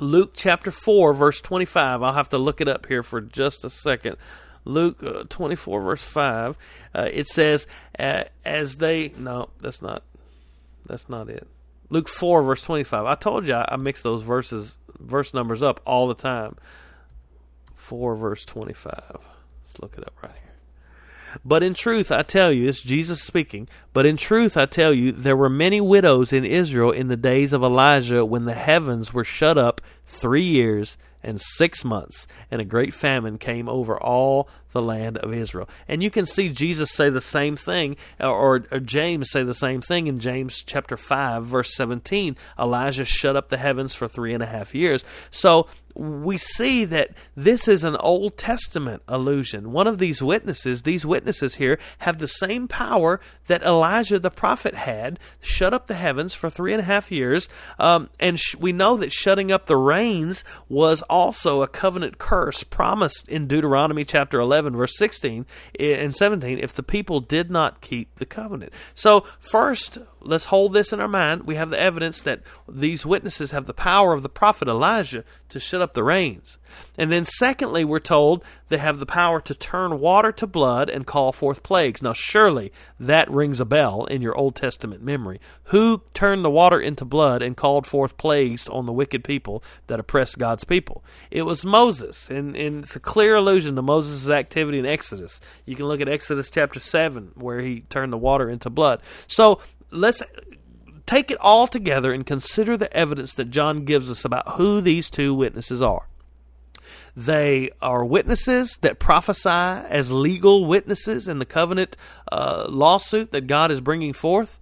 Luke chapter 4, verse 25. I'll have to look it up here for just a second. Luke 24, verse 5. It says, as they... No, that's not it. Luke 4, verse 25. I told you I mix those verse numbers up all the time. 4, verse 25. Let's look it up right here. But in truth, I tell you, it's Jesus speaking, but in truth, I tell you, there were many widows in Israel in the days of Elijah when the heavens were shut up 3 years and 6 months, and a great famine came over all the land of Israel. And you can see Jesus say the same thing, or James say the same thing in James chapter 5, verse 17. Elijah shut up the heavens for 3.5 years. So we see that this is an Old Testament allusion. One of these witnesses here, have the same power that Elijah the prophet had, shut up the heavens for 3.5 years. We know that shutting up the rains was also a covenant curse promised in Deuteronomy chapter 11, verse 16 and 17, if the people did not keep the covenant. So first, let's hold this in our mind. We have the evidence that these witnesses have the power of the prophet Elijah to shut up the rains. And then secondly, we're told they have the power to turn water to blood and call forth plagues. Now surely that rings a bell in your Old Testament memory. Who turned the water into blood and called forth plagues on the wicked people that oppressed God's people? It was Moses, and it's a clear allusion to Moses' activity in Exodus. You can look at Exodus chapter 7 where he turned the water into blood. So let's take it all together and consider the evidence that John gives us about who these two witnesses are. They are witnesses that prophesy as legal witnesses in the covenant lawsuit that God is bringing forth.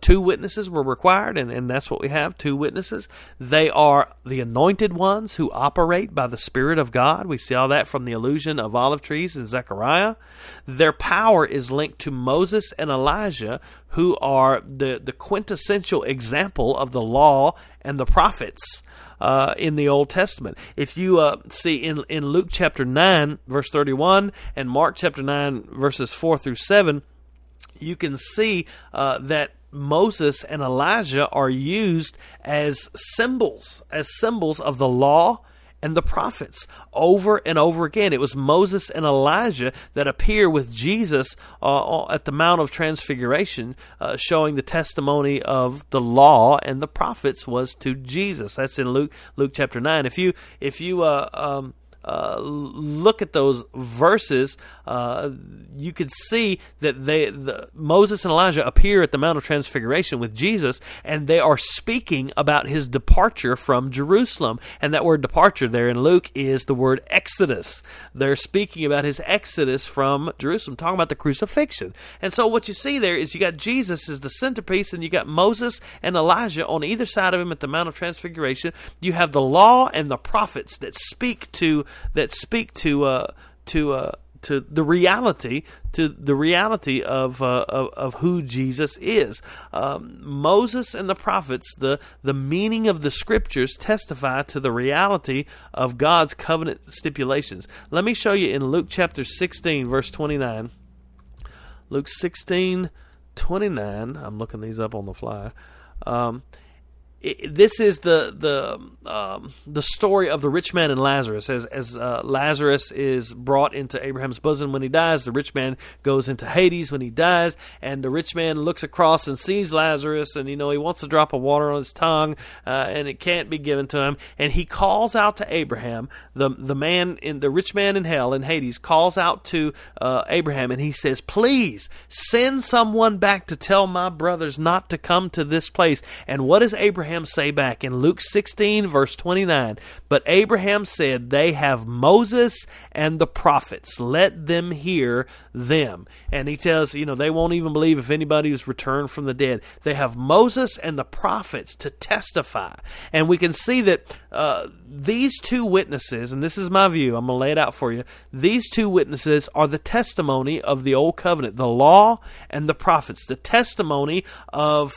Two witnesses were required, and that's what we have, two witnesses. They are the anointed ones who operate by the Spirit of God. We see all that from the allusion of olive trees in Zechariah. Their power is linked to Moses and Elijah, who are the quintessential example of the law and the prophets in the Old Testament. If you see in Luke chapter 9, verse 31, and Mark chapter 9, verses 4 through 7, you can see that Moses and Elijah are used as symbols of the law and the prophets over and over again. It was Moses and Elijah that appear with Jesus at the Mount of Transfiguration, showing the testimony of the law and the prophets was to Jesus. That's in Luke chapter 9. If you look at those verses, you could see that Moses and Elijah appear at the Mount of Transfiguration with Jesus, and they are speaking about his departure from Jerusalem. And that word departure there in Luke is the word exodus. They're speaking about his exodus from Jerusalem, talking about the crucifixion. And so what you see there is you got Jesus as the centerpiece, and you got Moses and Elijah on either side of him at the Mount of Transfiguration. You have the law and the prophets that speak to the reality of who Jesus is. Moses and the prophets, the meaning of the scriptures testify to the reality of God's covenant stipulations. Let me show you in Luke chapter 16, verse 29. Luke 16:29. I'm looking these up on the fly. This is the story of the rich man and Lazarus. As Lazarus is brought into Abraham's bosom when he dies, the rich man goes into Hades when he dies, and the rich man looks across and sees Lazarus, and he wants a drop of water on his tongue, and it can't be given to him, and he calls out to Abraham. The rich man in hell in Hades calls out to Abraham, and he says, "Please send someone back to tell my brothers not to come to this place." And what is Abraham say back in Luke 16, verse 29? But Abraham said, "They have Moses and the prophets. Let them hear them." And he tells, they won't even believe if anybody is returned from the dead. They have Moses and the prophets to testify. And we can see that these two witnesses, and this is my view, I'm going to lay it out for you. These two witnesses are the testimony of the Old Covenant, the law and the prophets, the testimony of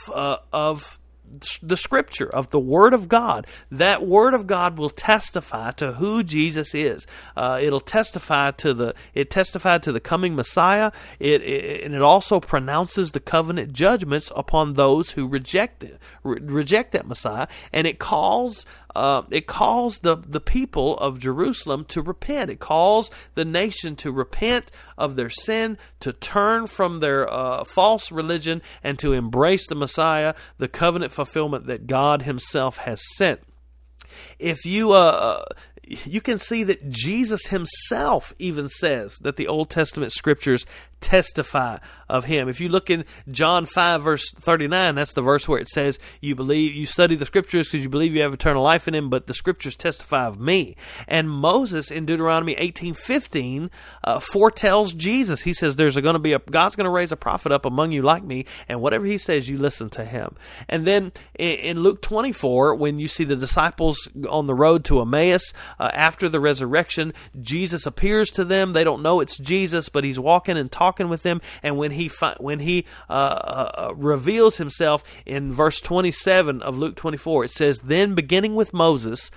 the scripture, of the word of God. That word of God will testify to who Jesus is. It'll testify to the coming Messiah. It also pronounces the covenant judgments upon those who reject that Messiah. And it calls it calls the people of Jerusalem to repent. It calls the nation to repent of their sin, to turn from their false religion, and to embrace the Messiah, the covenant fulfillment that God himself has sent. If you you can see that Jesus himself even says that the Old Testament scriptures testify of him. If you look in John 5 verse 39, that's the verse where it says, you believe, you study the scriptures because you believe you have eternal life in him, but the scriptures testify of me. And Moses in Deuteronomy 18:15 foretells Jesus. He says, God's going to raise a prophet up among you like me, and whatever he says, you listen to him. And then in Luke 24, when you see the disciples on the road to Emmaus, after the resurrection, Jesus appears to them. They don't know it's Jesus, but he's walking and talking with them. And when he reveals himself in verse 27 of Luke 24, it says, "Then beginning with Moses,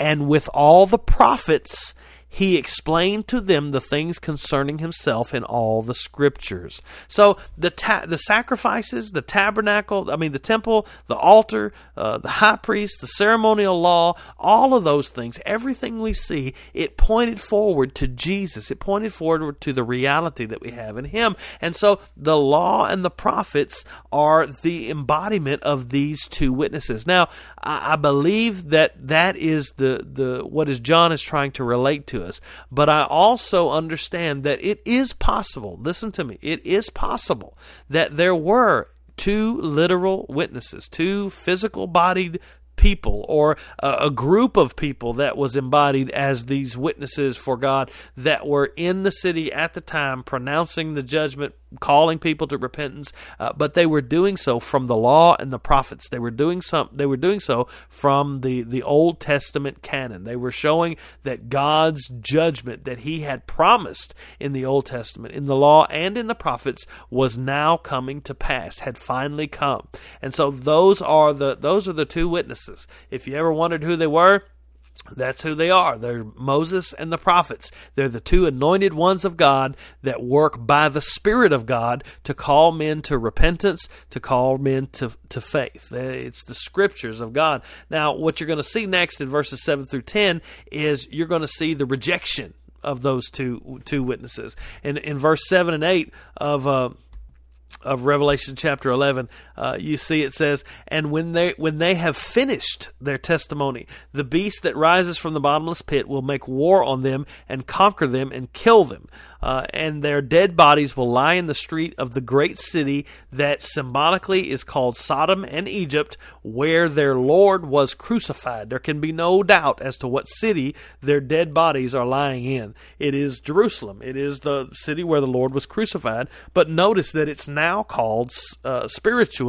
and with all the prophets, he explained to them the things concerning himself in all the scriptures." So the sacrifices, the tabernacle, the temple, the altar, the high priest, the ceremonial law, all of those things, everything we see, it pointed forward to Jesus. It pointed forward to the reality that we have in him. And so the law and the prophets are the embodiment of these two witnesses. Now, I believe that is what John is trying to relate to us. But I also understand that it is possible, listen to me, it is possible that there were two literal witnesses, two physical bodied people, or a group of people that was embodied as these witnesses for God that were in the city at the time pronouncing the judgment, calling people to repentance, but they were doing so from the law and the prophets. They were doing so from the Old Testament canon. They were showing that God's judgment that he had promised in the Old Testament, in the law and in the prophets, was now coming to pass, had finally come. And so those are the two witnesses. If you ever wondered who they were, that's who they are. They're Moses and the prophets. They're the two anointed ones of God that work by the Spirit of God to call men to repentance, to call men to faith. It's the scriptures of God. Now, what you're going to see next in verses 7 through 10 is you're going to see the rejection of those two witnesses. And in verse 7 and 8 of Revelation chapter 11, you see it says, "And when they have finished their testimony, the beast that rises from the bottomless pit will make war on them and conquer them and kill them. And their dead bodies will lie in the street of the great city that symbolically is called Sodom and Egypt, where their Lord was crucified." There can be no doubt as to what city their dead bodies are lying in. It is Jerusalem. It is the city where the Lord was crucified. But notice that it's now called spiritually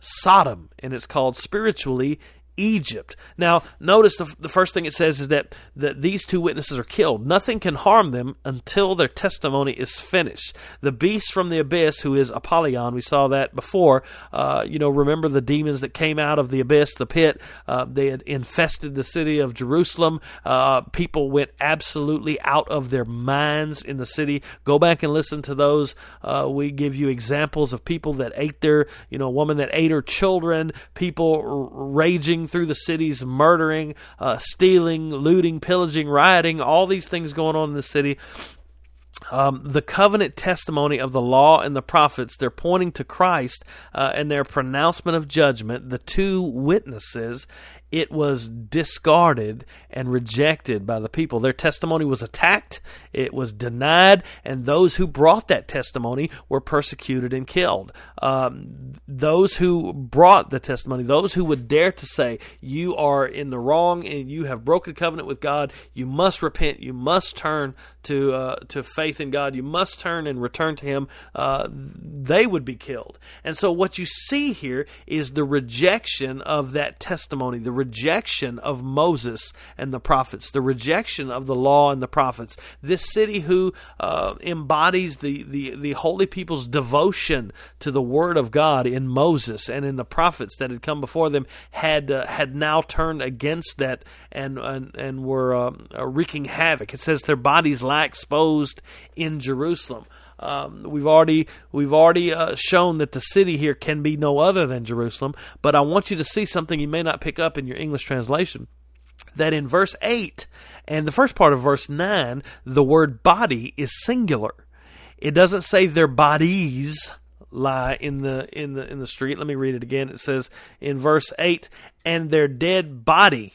Sodom, and it's called spiritually Egypt. Now, notice the first thing it says is that these two witnesses are killed. Nothing can harm them until their testimony is finished. The beast from the abyss, who is Apollyon, we saw that before. Remember the demons that came out of the abyss, the pit. They had infested the city of Jerusalem. People went absolutely out of their minds in the city. Go back and listen to those. We give you examples of people that ate a woman that ate her children, people raging through the cities, murdering, stealing, looting, pillaging, rioting, all these things going on in the city. The covenant testimony of the law and the prophets, they're pointing to Christ and their pronouncement of judgment. The two witnesses, it was discarded and rejected by the people. Their testimony was attacked, it was denied, and those who brought that testimony were persecuted and killed. Those who brought the testimony, those who would dare to say, "You are in the wrong and you have broken covenant with God, you must repent, you must turn to faith in God, you must turn and return to him," they would be killed. And so what you see here is the rejection of that testimony, the rejection of Moses and the prophets, the rejection of the law and the prophets. This city who embodies the holy people's devotion to the word of God in Moses and in the prophets that had come before them had now turned against that and were wreaking havoc. It says their bodies lie exposed in Jerusalem. We've already shown that the city here can be no other than Jerusalem, but I want you to see something you may not pick up in your English translation, that in verse 8 and the first part of verse 9, the word body is singular. It doesn't say their bodies lie in the street. Let me read it again. It says in verse 8, and their dead body,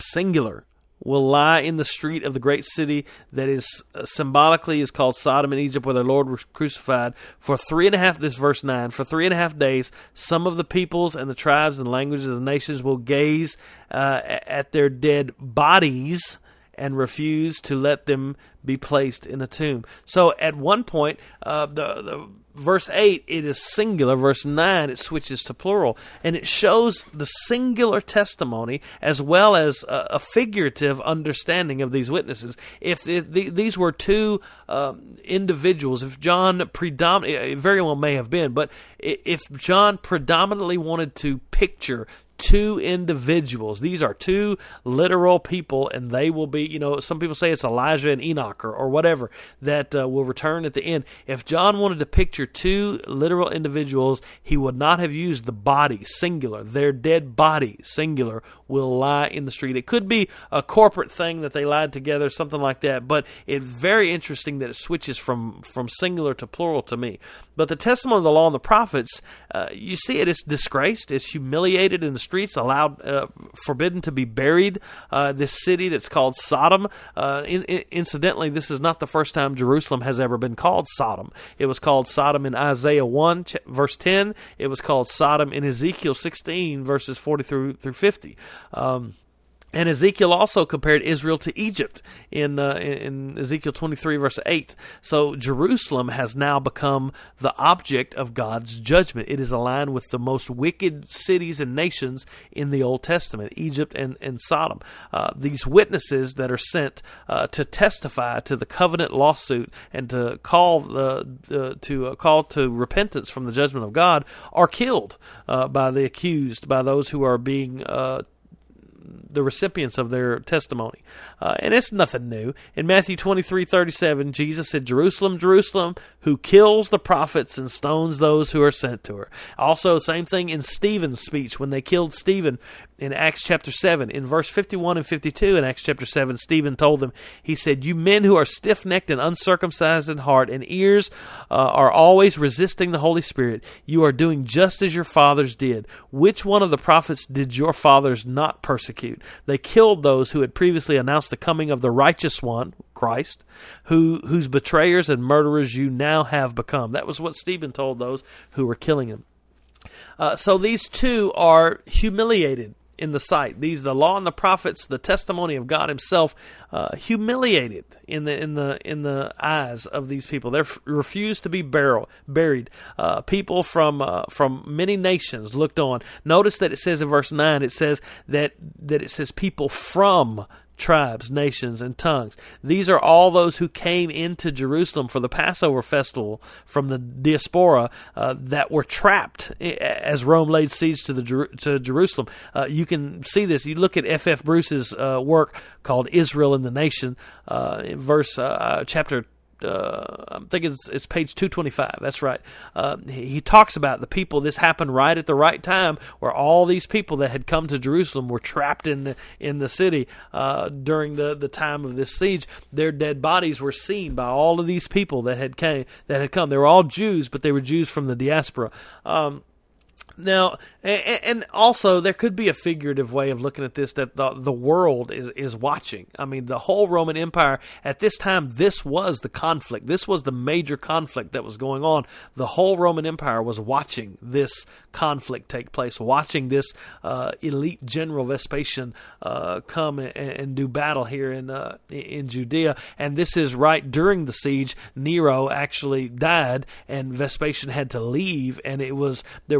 singular, will lie in the street of the great city that is symbolically is called Sodom in Egypt, where their Lord was crucified. For 3.5 days, some of the peoples and the tribes and languages and nations will gaze at their dead bodies and refuse to let them be placed in a tomb. So at one point, the verse 8, it is singular. Verse 9, it switches to plural. And it shows the singular testimony as well as a figurative understanding of these witnesses. If these were two individuals, if John predominantly, it very well may have been, but if John predominantly wanted to picture two individuals. These are two literal people, and they will be, some people say it's Elijah and Enoch or whatever that will return at the end. If John wanted to picture two literal individuals, he would not have used the body, singular. Their dead body, singular, will lie in the street. It could be a corporate thing that they lied together, something like that, but it's very interesting that it switches from singular to plural to me. But the testimony of the law and the prophets, you see it's disgraced, it's humiliated in the streets, allowed, forbidden to be buried. This city that's called Sodom. Incidentally, this is not the first time Jerusalem has ever been called Sodom. It was called Sodom in Isaiah 1, verse 10. It was called Sodom in Ezekiel 16, verses 40 through 50. And Ezekiel also compared Israel to Egypt in Ezekiel 23, verse 8. So Jerusalem has now become the object of God's judgment. It is aligned with the most wicked cities and nations in the Old Testament, Egypt and Sodom. These witnesses that are sent to testify to the covenant lawsuit and to call to repentance from the judgment of God are killed by the accused, by those who are being the recipients of their testimony. And it's nothing new. In Matthew 23:37, Jesus said, "Jerusalem, Jerusalem, who kills the prophets and stones those who are sent to her." Also, same thing in Stephen's speech when they killed Stephen in Acts chapter 7. In verse 51 and 52 in Acts chapter 7, Stephen told them, he said, "You men who are stiff-necked and uncircumcised in heart and ears are always resisting the Holy Spirit. You are doing just as your fathers did. Which one of the prophets did your fathers not persecute?" They killed those who had previously announced the coming of the righteous one, Christ, whose betrayers and murderers you now have become. That was what Stephen told those who were killing him. So these two are humiliated in the sight. These, the law and the prophets, the testimony of God Himself, humiliated in the eyes of these people. They refused to be buried. People from many nations looked on. Notice that it says in verse 9, it says that it says people from tribes, nations, and tongues. These are all those who came into Jerusalem for the Passover festival from the diaspora that were trapped as Rome laid siege to Jerusalem. You can see this. You look at F.F. Bruce's work called Israel and the Nation, in verse chapter. I think it's page 225. That's right. He talks about the people. This happened right at the right time, where all these people that had come to Jerusalem were trapped in the city during the time of this siege. Their dead bodies were seen by all of these people that had come. They were all Jews, but they were Jews from the diaspora. Now, and also there could be a figurative way of looking at this, that the world is watching. I mean, the whole Roman Empire at this time, this was the conflict. This was the major conflict that was going on. The whole Roman Empire was watching this conflict take place, watching this elite general Vespasian come and do battle here in Judea. And this is right during the siege. Nero actually died, and Vespasian had to leave, and there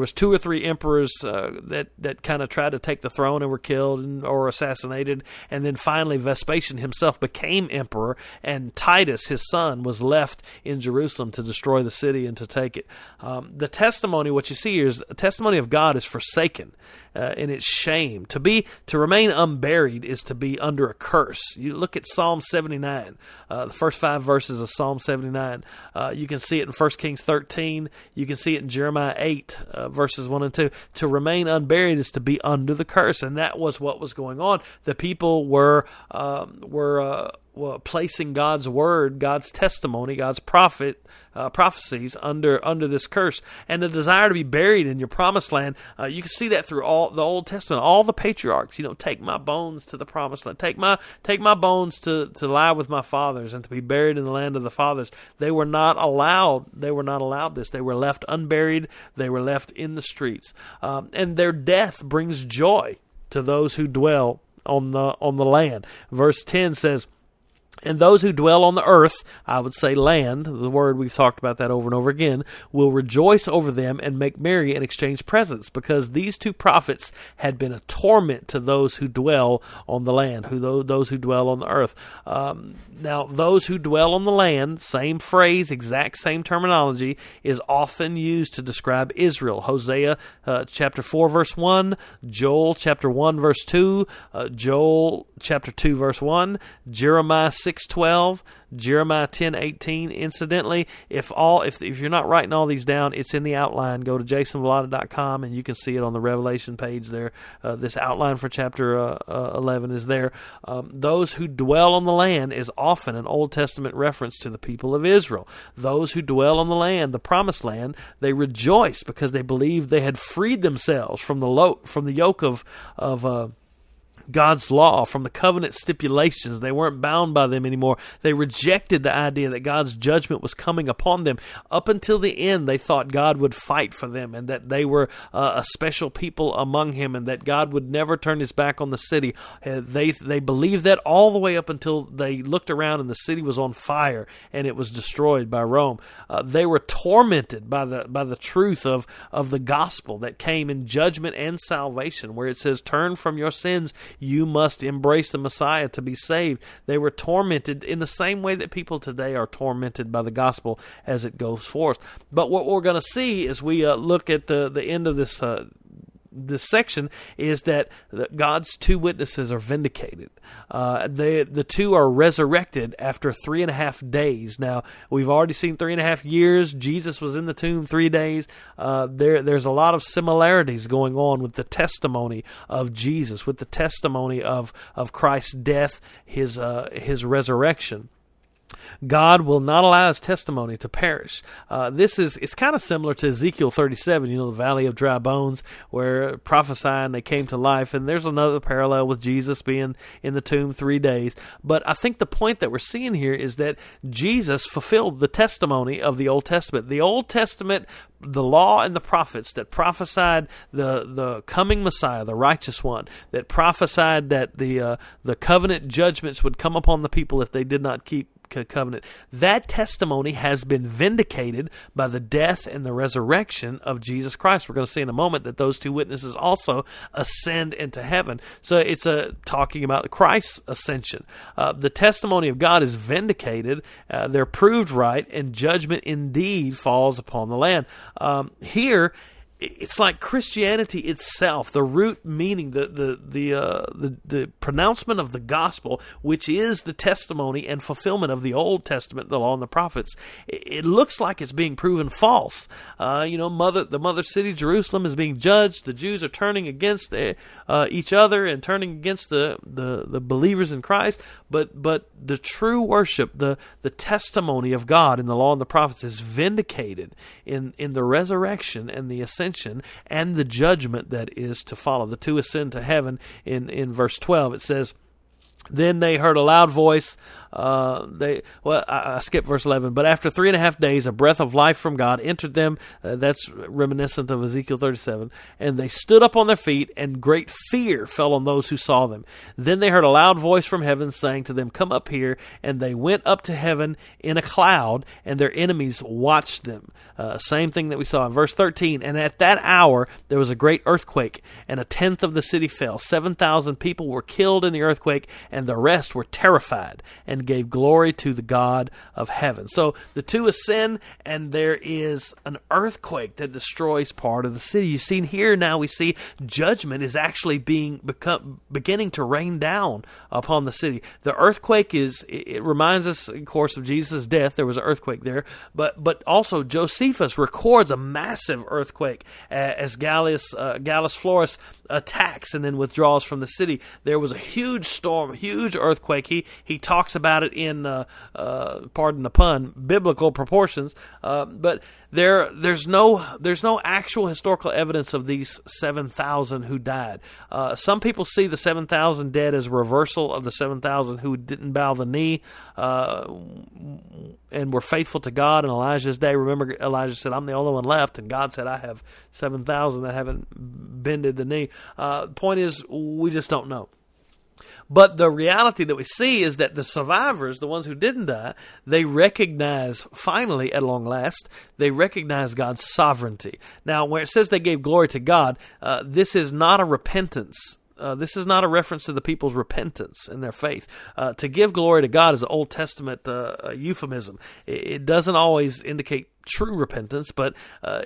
was two or three three emperors that kind of tried to take the throne and were killed or assassinated. And then finally Vespasian himself became emperor, and Titus, his son, was left in Jerusalem to destroy the city and to take it. The testimony, what you see here is the testimony of God is forsaken. And it's shame. To remain unburied is to be under a curse. You look at Psalm 79, the first 5 verses of Psalm 79. You can see it in 1 Kings 13. You can see it in Jeremiah 8, verses 1 and 2. To remain unburied is to be under the curse, and that was what was going on. The people were placing God's word, God's testimony, God's prophecies under this curse, and the desire to be buried in your promised land. You can see that through all the Old Testament, all the patriarchs. You know, take my bones to the promised land, take my bones to lie with my fathers and to be buried in the land of the fathers. They were not allowed. They were not allowed this. They were left unburied. They were left in the streets, and their death brings joy to those who dwell on the land. Verse 10 says, and those who dwell on the earth, I would say land, the word we've talked about that over and over again, will rejoice over them and make merry and exchange presents, because these two prophets had been a torment to those who dwell on the land, those who dwell on the earth. Now, those who dwell on the land, same phrase, exact same terminology, is often used to describe Israel. Hosea chapter 4, verse 1, Joel chapter 1, verse 2, Joel chapter 2, verse 1, Jeremiah 6:12, Jeremiah 10:18. Incidentally, if you're not writing all these down, it's in the outline. Go to jasonvallada.com and you can see it on the Revelation page there. This outline for chapter 11 is there. Those who dwell on the land is often an Old Testament reference to the people of Israel. Those who dwell on the land, the promised land, they rejoice because they believe they had freed themselves from the yoke of God's law, from the covenant stipulations. They weren't bound by them anymore. They rejected the idea that God's judgment was coming upon them. Up until the end, they thought God would fight for them and that they were a special people among him and that God would never turn his back on the city. They believed that all the way up until they looked around and the city was on fire and it was destroyed by Rome. They were tormented by the truth of the gospel that came in judgment and salvation, where it says, turn from your sins, you must embrace the Messiah to be saved. They were tormented in the same way that people today are tormented by the gospel as it goes forth. But what we're going to see as we look at the end of this section is that God's two witnesses are vindicated. The two are resurrected after 3.5 days. Now, we've already seen 3.5 years. Jesus was in the tomb 3 days. There's a lot of similarities going on with the testimony of Jesus, with the testimony of Christ's death, his resurrection. God will not allow his testimony to perish. It's kind of similar to Ezekiel 37, you know, the valley of dry bones, where prophesying they came to life. And there's another parallel with Jesus being in the tomb 3 days. But I think the point that we're seeing here is that Jesus fulfilled the testimony of the Old Testament. The Old Testament, the law and the prophets that prophesied the coming Messiah, the righteous one, that prophesied that the covenant judgments would come upon the people if they did not keep covenant. That testimony has been vindicated by the death and the resurrection of Jesus Christ. We're going to see in a moment that those two witnesses also ascend into heaven. So it's talking about Christ's ascension. The testimony of God is vindicated. They're proved right, and judgment indeed falls upon the land. Here, it's like Christianity itself, the root meaning, the pronouncement of the gospel, which is the testimony and fulfillment of the Old Testament, the law and the prophets. It looks like it's being proven false. The mother city, Jerusalem, is being judged. The Jews are turning against each other and turning against the believers in Christ. But the true worship, the testimony of God in the law and the prophets, is vindicated in the resurrection and the ascension and the judgment that is to follow. The two ascend to heaven in verse 12. It says, then they heard a loud voice I skipped verse 11. But after 3.5 days, a breath of life from God entered them. That's reminiscent of Ezekiel 37. And they stood up on their feet, and great fear fell on those who saw them. Then they heard a loud voice from heaven saying to them, "Come up here." And they went up to heaven in a cloud, and their enemies watched them. Same thing that we saw in verse 13. And at that hour there was a great earthquake, and a tenth of the city fell. 7,000 people were killed in the earthquake, and the rest were terrified and gave glory to the God of heaven. So the two ascend, and there is an earthquake that destroys part of the city. You've seen here, now we see judgment is actually beginning to rain down upon the city. The earthquake it reminds us, of course, of Jesus' death. There was an earthquake there, but also Josephus records a massive earthquake as Gallus Florus attacks and then withdraws from the city. There was a huge storm, a huge earthquake. He talks about it in, pardon the pun, biblical proportions. But there's no actual historical evidence of these 7,000 who died. Some people see the 7,000 dead as a reversal of the 7,000 who didn't bow the knee and were faithful to God in Elijah's day. Remember, Elijah said, "I'm the only one left," and God said, "I have 7,000 that haven't bended the knee." Point is, we just don't know. But the reality that we see is that the survivors, the ones who didn't die, they recognize, finally, at long last, they recognize God's sovereignty. Now, where it says they gave glory to God, this is not a repentance. This is not a reference to the people's repentance and their faith. To give glory to God is an Old Testament euphemism. It doesn't always indicate true repentance, but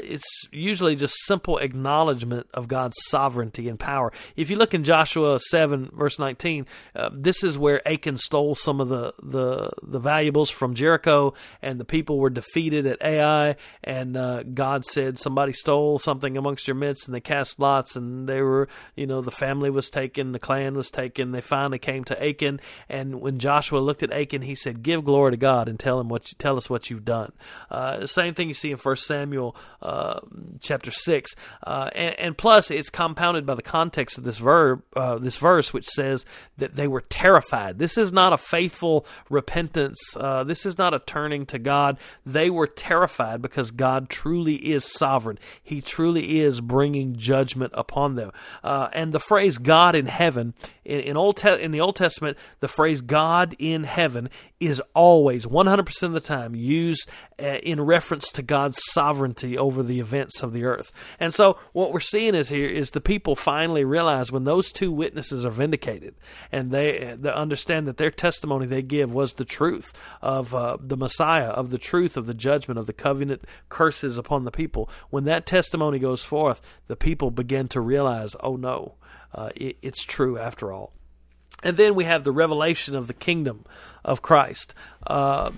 it's usually just simple acknowledgement of God's sovereignty and power. If you look in Joshua 7, verse 19, this is where Achan stole some of the valuables from Jericho, and the people were defeated at Ai, and God said, "Somebody stole something amongst your midst," and they cast lots, and they were, the family was taken, the clan was taken. They finally came to Achan, and when Joshua looked at Achan, he said, "Give glory to God and tell us what you've done." Same thing you see in 1 Samuel chapter 6. And plus, it's compounded by the context of this verse, which says that they were terrified. This is not a faithful repentance. This is not a turning to God. They were terrified because God truly is sovereign. He truly is bringing judgment upon them. And the phrase "God in heaven," in the Old Testament, the phrase "God in heaven" is always, 100% of the time, used in reference to God's sovereignty over the events of the earth. And so what we're seeing is the people finally realize, when those two witnesses are vindicated and they understand that their testimony they give was the truth of the Messiah, of the truth of the judgment, of the covenant curses upon the people. When that testimony goes forth, the people begin to realize, oh no, it's true after all. And then we have the revelation of the kingdom of Christ. I'm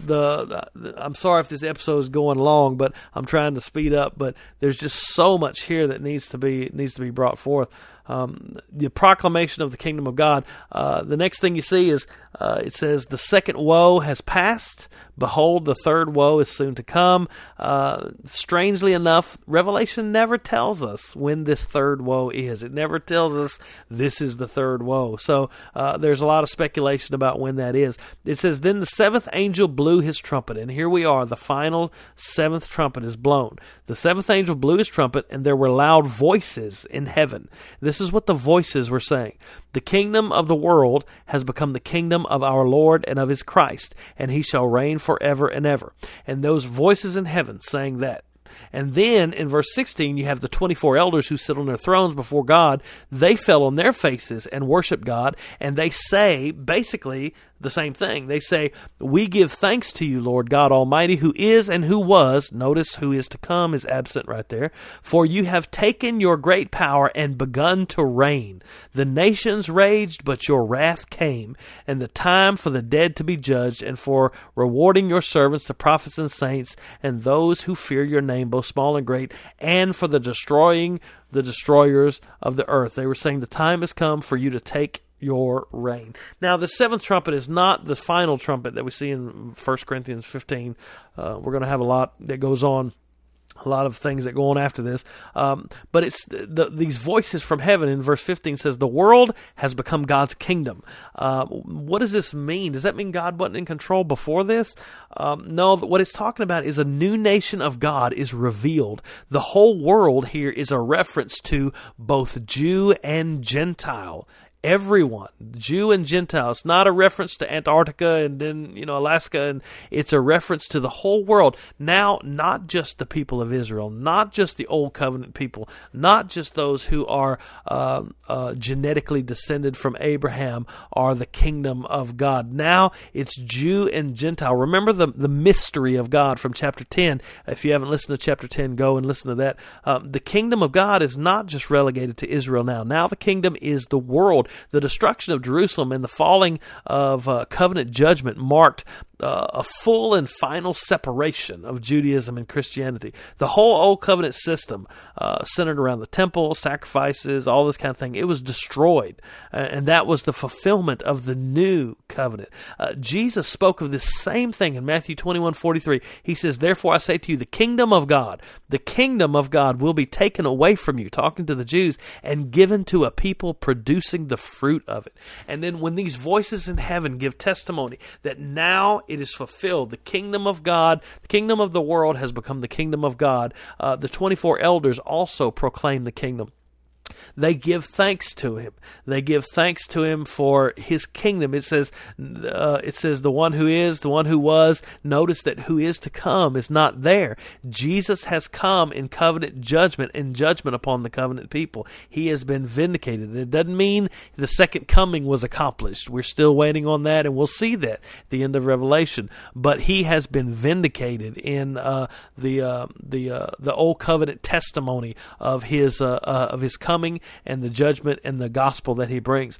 sorry if this episode is going long, but I'm trying to speed up. But there's just so much here that needs to be brought forth. The proclamation of the kingdom of God. The next thing you see is it says, "The second woe has passed. Behold, the third woe is soon to come." Strangely enough, Revelation never tells us when this third woe is. It never tells us this is the third woe. So there's a lot of speculation about when that is. It says, "Then the seventh angel blew his trumpet." And here we are, the final seventh trumpet is blown. The seventh angel blew his trumpet, and there were loud voices in heaven. This is what the voices were saying. "The kingdom of the world has become the kingdom of our Lord and of his Christ, and he shall reign forever and ever." And those voices in heaven saying that. And then in verse 16, you have the 24 elders who sit on their thrones before God. They fell on their faces and worship God. And they say basically the same thing. They say, "We give thanks to you, Lord God Almighty, who is and who was." Notice who is to come is absent right there. "For you have taken your great power and begun to reign. The nations raged, but your wrath came, and the time for the dead to be judged, and for rewarding your servants, the prophets and saints, and those who fear your name, both small and great, and for the destroying the destroyers of the earth." They were saying the time has come for you to take your reign. Now, the seventh trumpet is not the final trumpet that we see in 1 Corinthians 15. We're going to have a lot that goes on a lot of things that go on after this. But it's these voices from heaven in verse 15 says, the world has become God's kingdom. What does this mean? Does that mean God wasn't in control before this? No, what it's talking about is a new nation of God is revealed. The whole world here is a reference to both Jew and Gentile. Everyone, Jew and Gentile. It's not a reference to Antarctica and then, Alaska. And it's a reference to the whole world. Now, not just the people of Israel, not just the Old Covenant people, not just those who are genetically descended from Abraham are the kingdom of God. Now, it's Jew and Gentile. Remember the mystery of God from chapter 10. If you haven't listened to chapter 10, go and listen to that. The kingdom of God is not just relegated to Israel now. Now, the kingdom is the world. The destruction of Jerusalem and the falling of covenant judgment marked a full and final separation of Judaism and Christianity. The whole Old Covenant system centered around the temple, sacrifices, all this kind of thing, it was destroyed. And that was the fulfillment of the new covenant. Jesus spoke of this same thing in Matthew 21:43. He says, therefore I say to you, the kingdom of God will be taken away from you, talking to the Jews, and given to a people producing the fruit of it. And then when these voices in heaven give testimony that now it is fulfilled. The kingdom of God, the kingdom of the world has become the kingdom of God. The 24 elders also proclaim the kingdom. They give thanks to him. They give thanks to him for his kingdom. It says the one who is, the one who was. Notice that who is to come is not there. Jesus has come in covenant judgment and judgment upon the covenant people. He has been vindicated. It doesn't mean the second coming was accomplished. We're still waiting on that, and we'll see that at the end of Revelation. But he has been vindicated in the old covenant testimony of his coming. And the judgment and the gospel that he brings.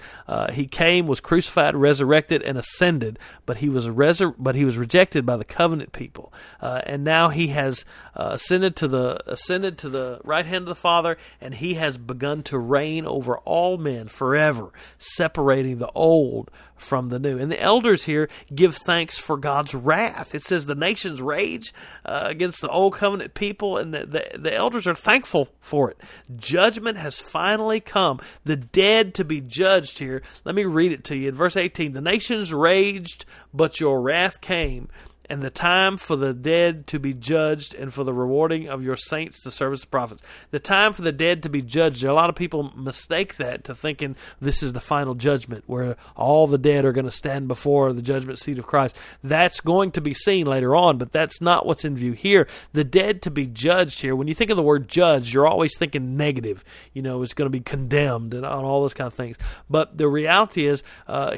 He came, was crucified, resurrected, and ascended, but he was rejected by the covenant people. And now he has ascended to the right hand of the Father, and he has begun to reign over all men forever, separating the old from the new. And the elders here give thanks for God's wrath. It says the nations rage against the old covenant people, and the elders are thankful for it. Judgment has finally come. The dead to be judged here. Let me read it to you. In verse 18, the nations raged, but your wrath came, and the time for the dead to be judged, and for the rewarding of your saints to serve as the prophets. The time for the dead to be judged. A lot of people mistake that to thinking this is the final judgment where all the dead are going to stand before the judgment seat of Christ. That's going to be seen later on, but that's not what's in view here. The dead to be judged here. When you think of the word judge, you're always thinking negative. It's going to be condemned and all those kind of things. But the reality is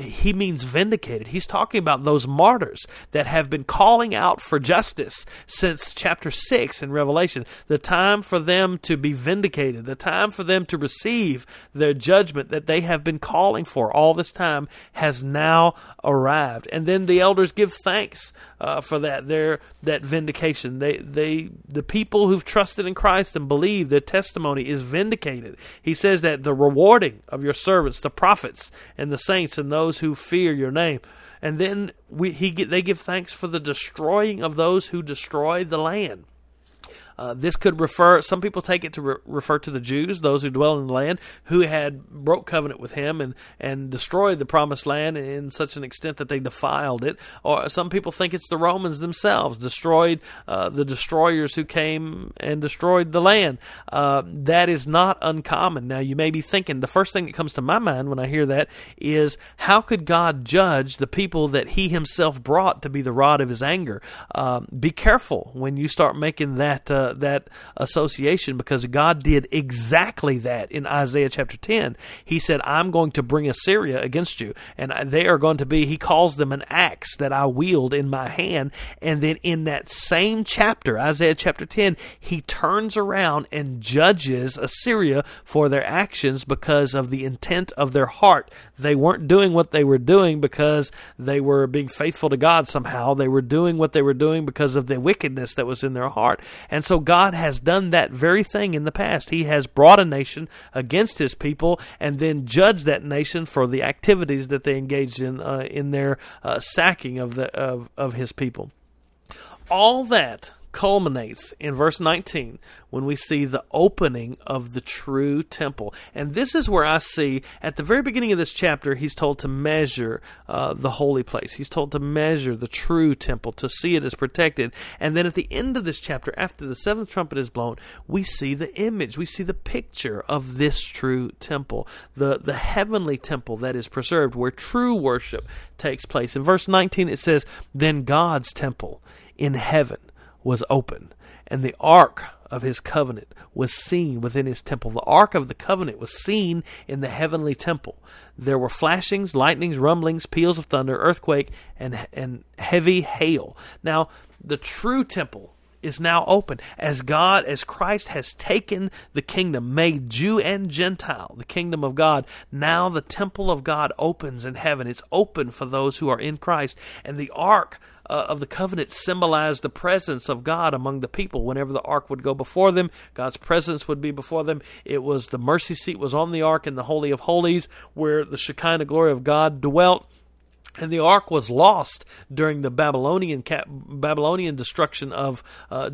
he means vindicated. He's talking about those martyrs that have been calling out for justice since chapter 6 in Revelation. The time for them to be vindicated, the time for them to receive their judgment that they have been calling for all this time has now arrived. And then the elders give thanks for that, that vindication. The people who've trusted in Christ and believed, their testimony is vindicated. He says that the rewarding of your servants, the prophets and the saints and those who fear your name. And then they give thanks for the destroying of those who destroy the land. This could refer, some people take it to refer to the Jews, those who dwell in the land, who had broke covenant with him and destroyed the promised land in such an extent that they defiled it. Or some people think it's the Romans themselves, the destroyers who came and destroyed the land. That is not uncommon. Now you may be thinking, the first thing that comes to my mind when I hear that is, how could God judge the people that he himself brought to be the rod of his anger? Be careful when you start making that association, because God did exactly that in Isaiah chapter 10. He said, I'm going to bring Assyria against you, and they are going to be, he calls them an axe that I wield in my hand. And then in that same chapter, Isaiah chapter 10, he turns around and judges Assyria for their actions because of the intent of their heart. They weren't doing what they were doing because they were being faithful to God somehow. They were doing what they were doing because of the wickedness that was in their heart. And so God has done that very thing in the past. He has brought a nation against his people and then judged that nation for the activities that they engaged in their sacking of his people. All that culminates in verse 19 when we see the opening of the true temple. And this is where I see, at the very beginning of this chapter, he's told to measure the holy place. He's told to measure the true temple, to see it as protected. And then at the end of this chapter, after the seventh trumpet is blown, we see the image, we see the picture of this true temple, the heavenly temple that is preserved, where true worship takes place. In verse 19 it says, "Then God's temple in heaven was open, and the ark of his covenant was seen within his temple." The ark of the covenant was seen in the heavenly temple. There were flashings, lightnings, rumblings, peals of thunder, earthquake, and heavy hail. Now, the true temple is now open as God, as Christ has taken the kingdom, made Jew and Gentile the kingdom of God. Now the temple of God opens in heaven. It's open for those who are in Christ. And the ark of the covenant symbolized the presence of God among the people. Whenever the ark would go before them, God's presence would be before them. It was the mercy seat was on the ark in the Holy of Holies, where the Shekinah glory of God dwelt. And the ark was lost during the Babylonian destruction of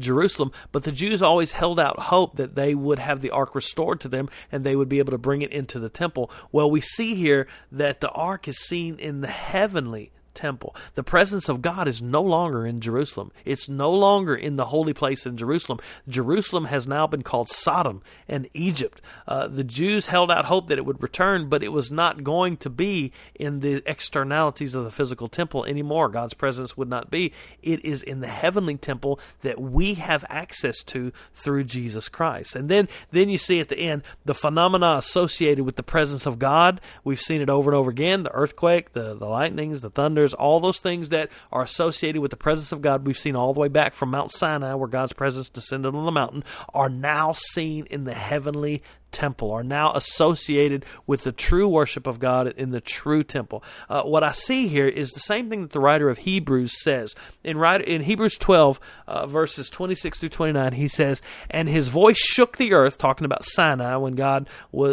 Jerusalem, but the Jews always held out hope that they would have the ark restored to them and they would be able to bring it into the temple. Well, we see here that the ark is seen in the heavenly temple. The presence of God is no longer in Jerusalem. It's no longer in the holy place in Jerusalem. Jerusalem has now been called Sodom and Egypt. The Jews held out hope that it would return, but it was not going to be in the externalities of the physical temple anymore. God's presence would not be. It is in the heavenly temple that we have access to through Jesus Christ. And then you see at the end the phenomena associated with the presence of God. We've seen it over and over again, the earthquake, the lightnings, the thunder, all those things that are associated with the presence of God, we've seen all the way back from Mount Sinai, where God's presence descended on the mountain, are now seen in the heavenly temple, are now associated with the true worship of God in the true temple. What I see here is the same thing that the writer of Hebrews says. In Hebrews 12, verses 26 through 29, he says, "And his voice shook the earth," talking about Sinai, when God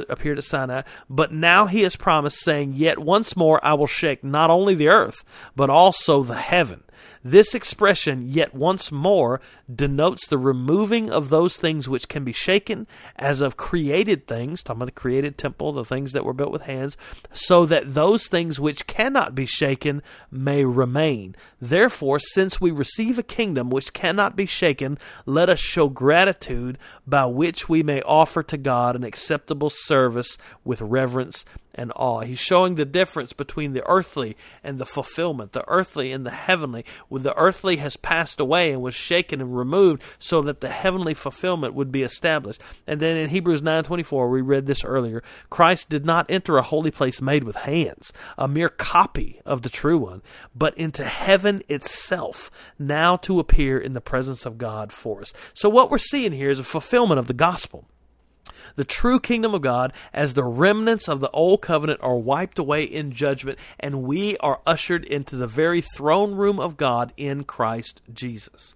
appeared at Sinai, "but now he has promised, saying, yet once more I will shake not only the earth, but also the heaven." This expression, "yet once more," denotes the removing of those things which can be shaken, as of created things, talking about the created temple, the things that were built with hands, so that those things which cannot be shaken may remain. "Therefore, since we receive a kingdom which cannot be shaken, let us show gratitude by which we may offer to God an acceptable service with reverence and awe." He's showing the difference between the earthly and the fulfillment, the earthly and the heavenly. When the earthly has passed away and was shaken and removed, so that the heavenly fulfillment would be established. And then in Hebrews 9:24, we read this earlier, "Christ did not enter a holy place made with hands, a mere copy of the true one, but into heaven itself, now to appear in the presence of God for us." So what we're seeing here is a fulfillment of the gospel. The true kingdom of God, as the remnants of the old covenant are wiped away in judgment, and we are ushered into the very throne room of God in Christ Jesus.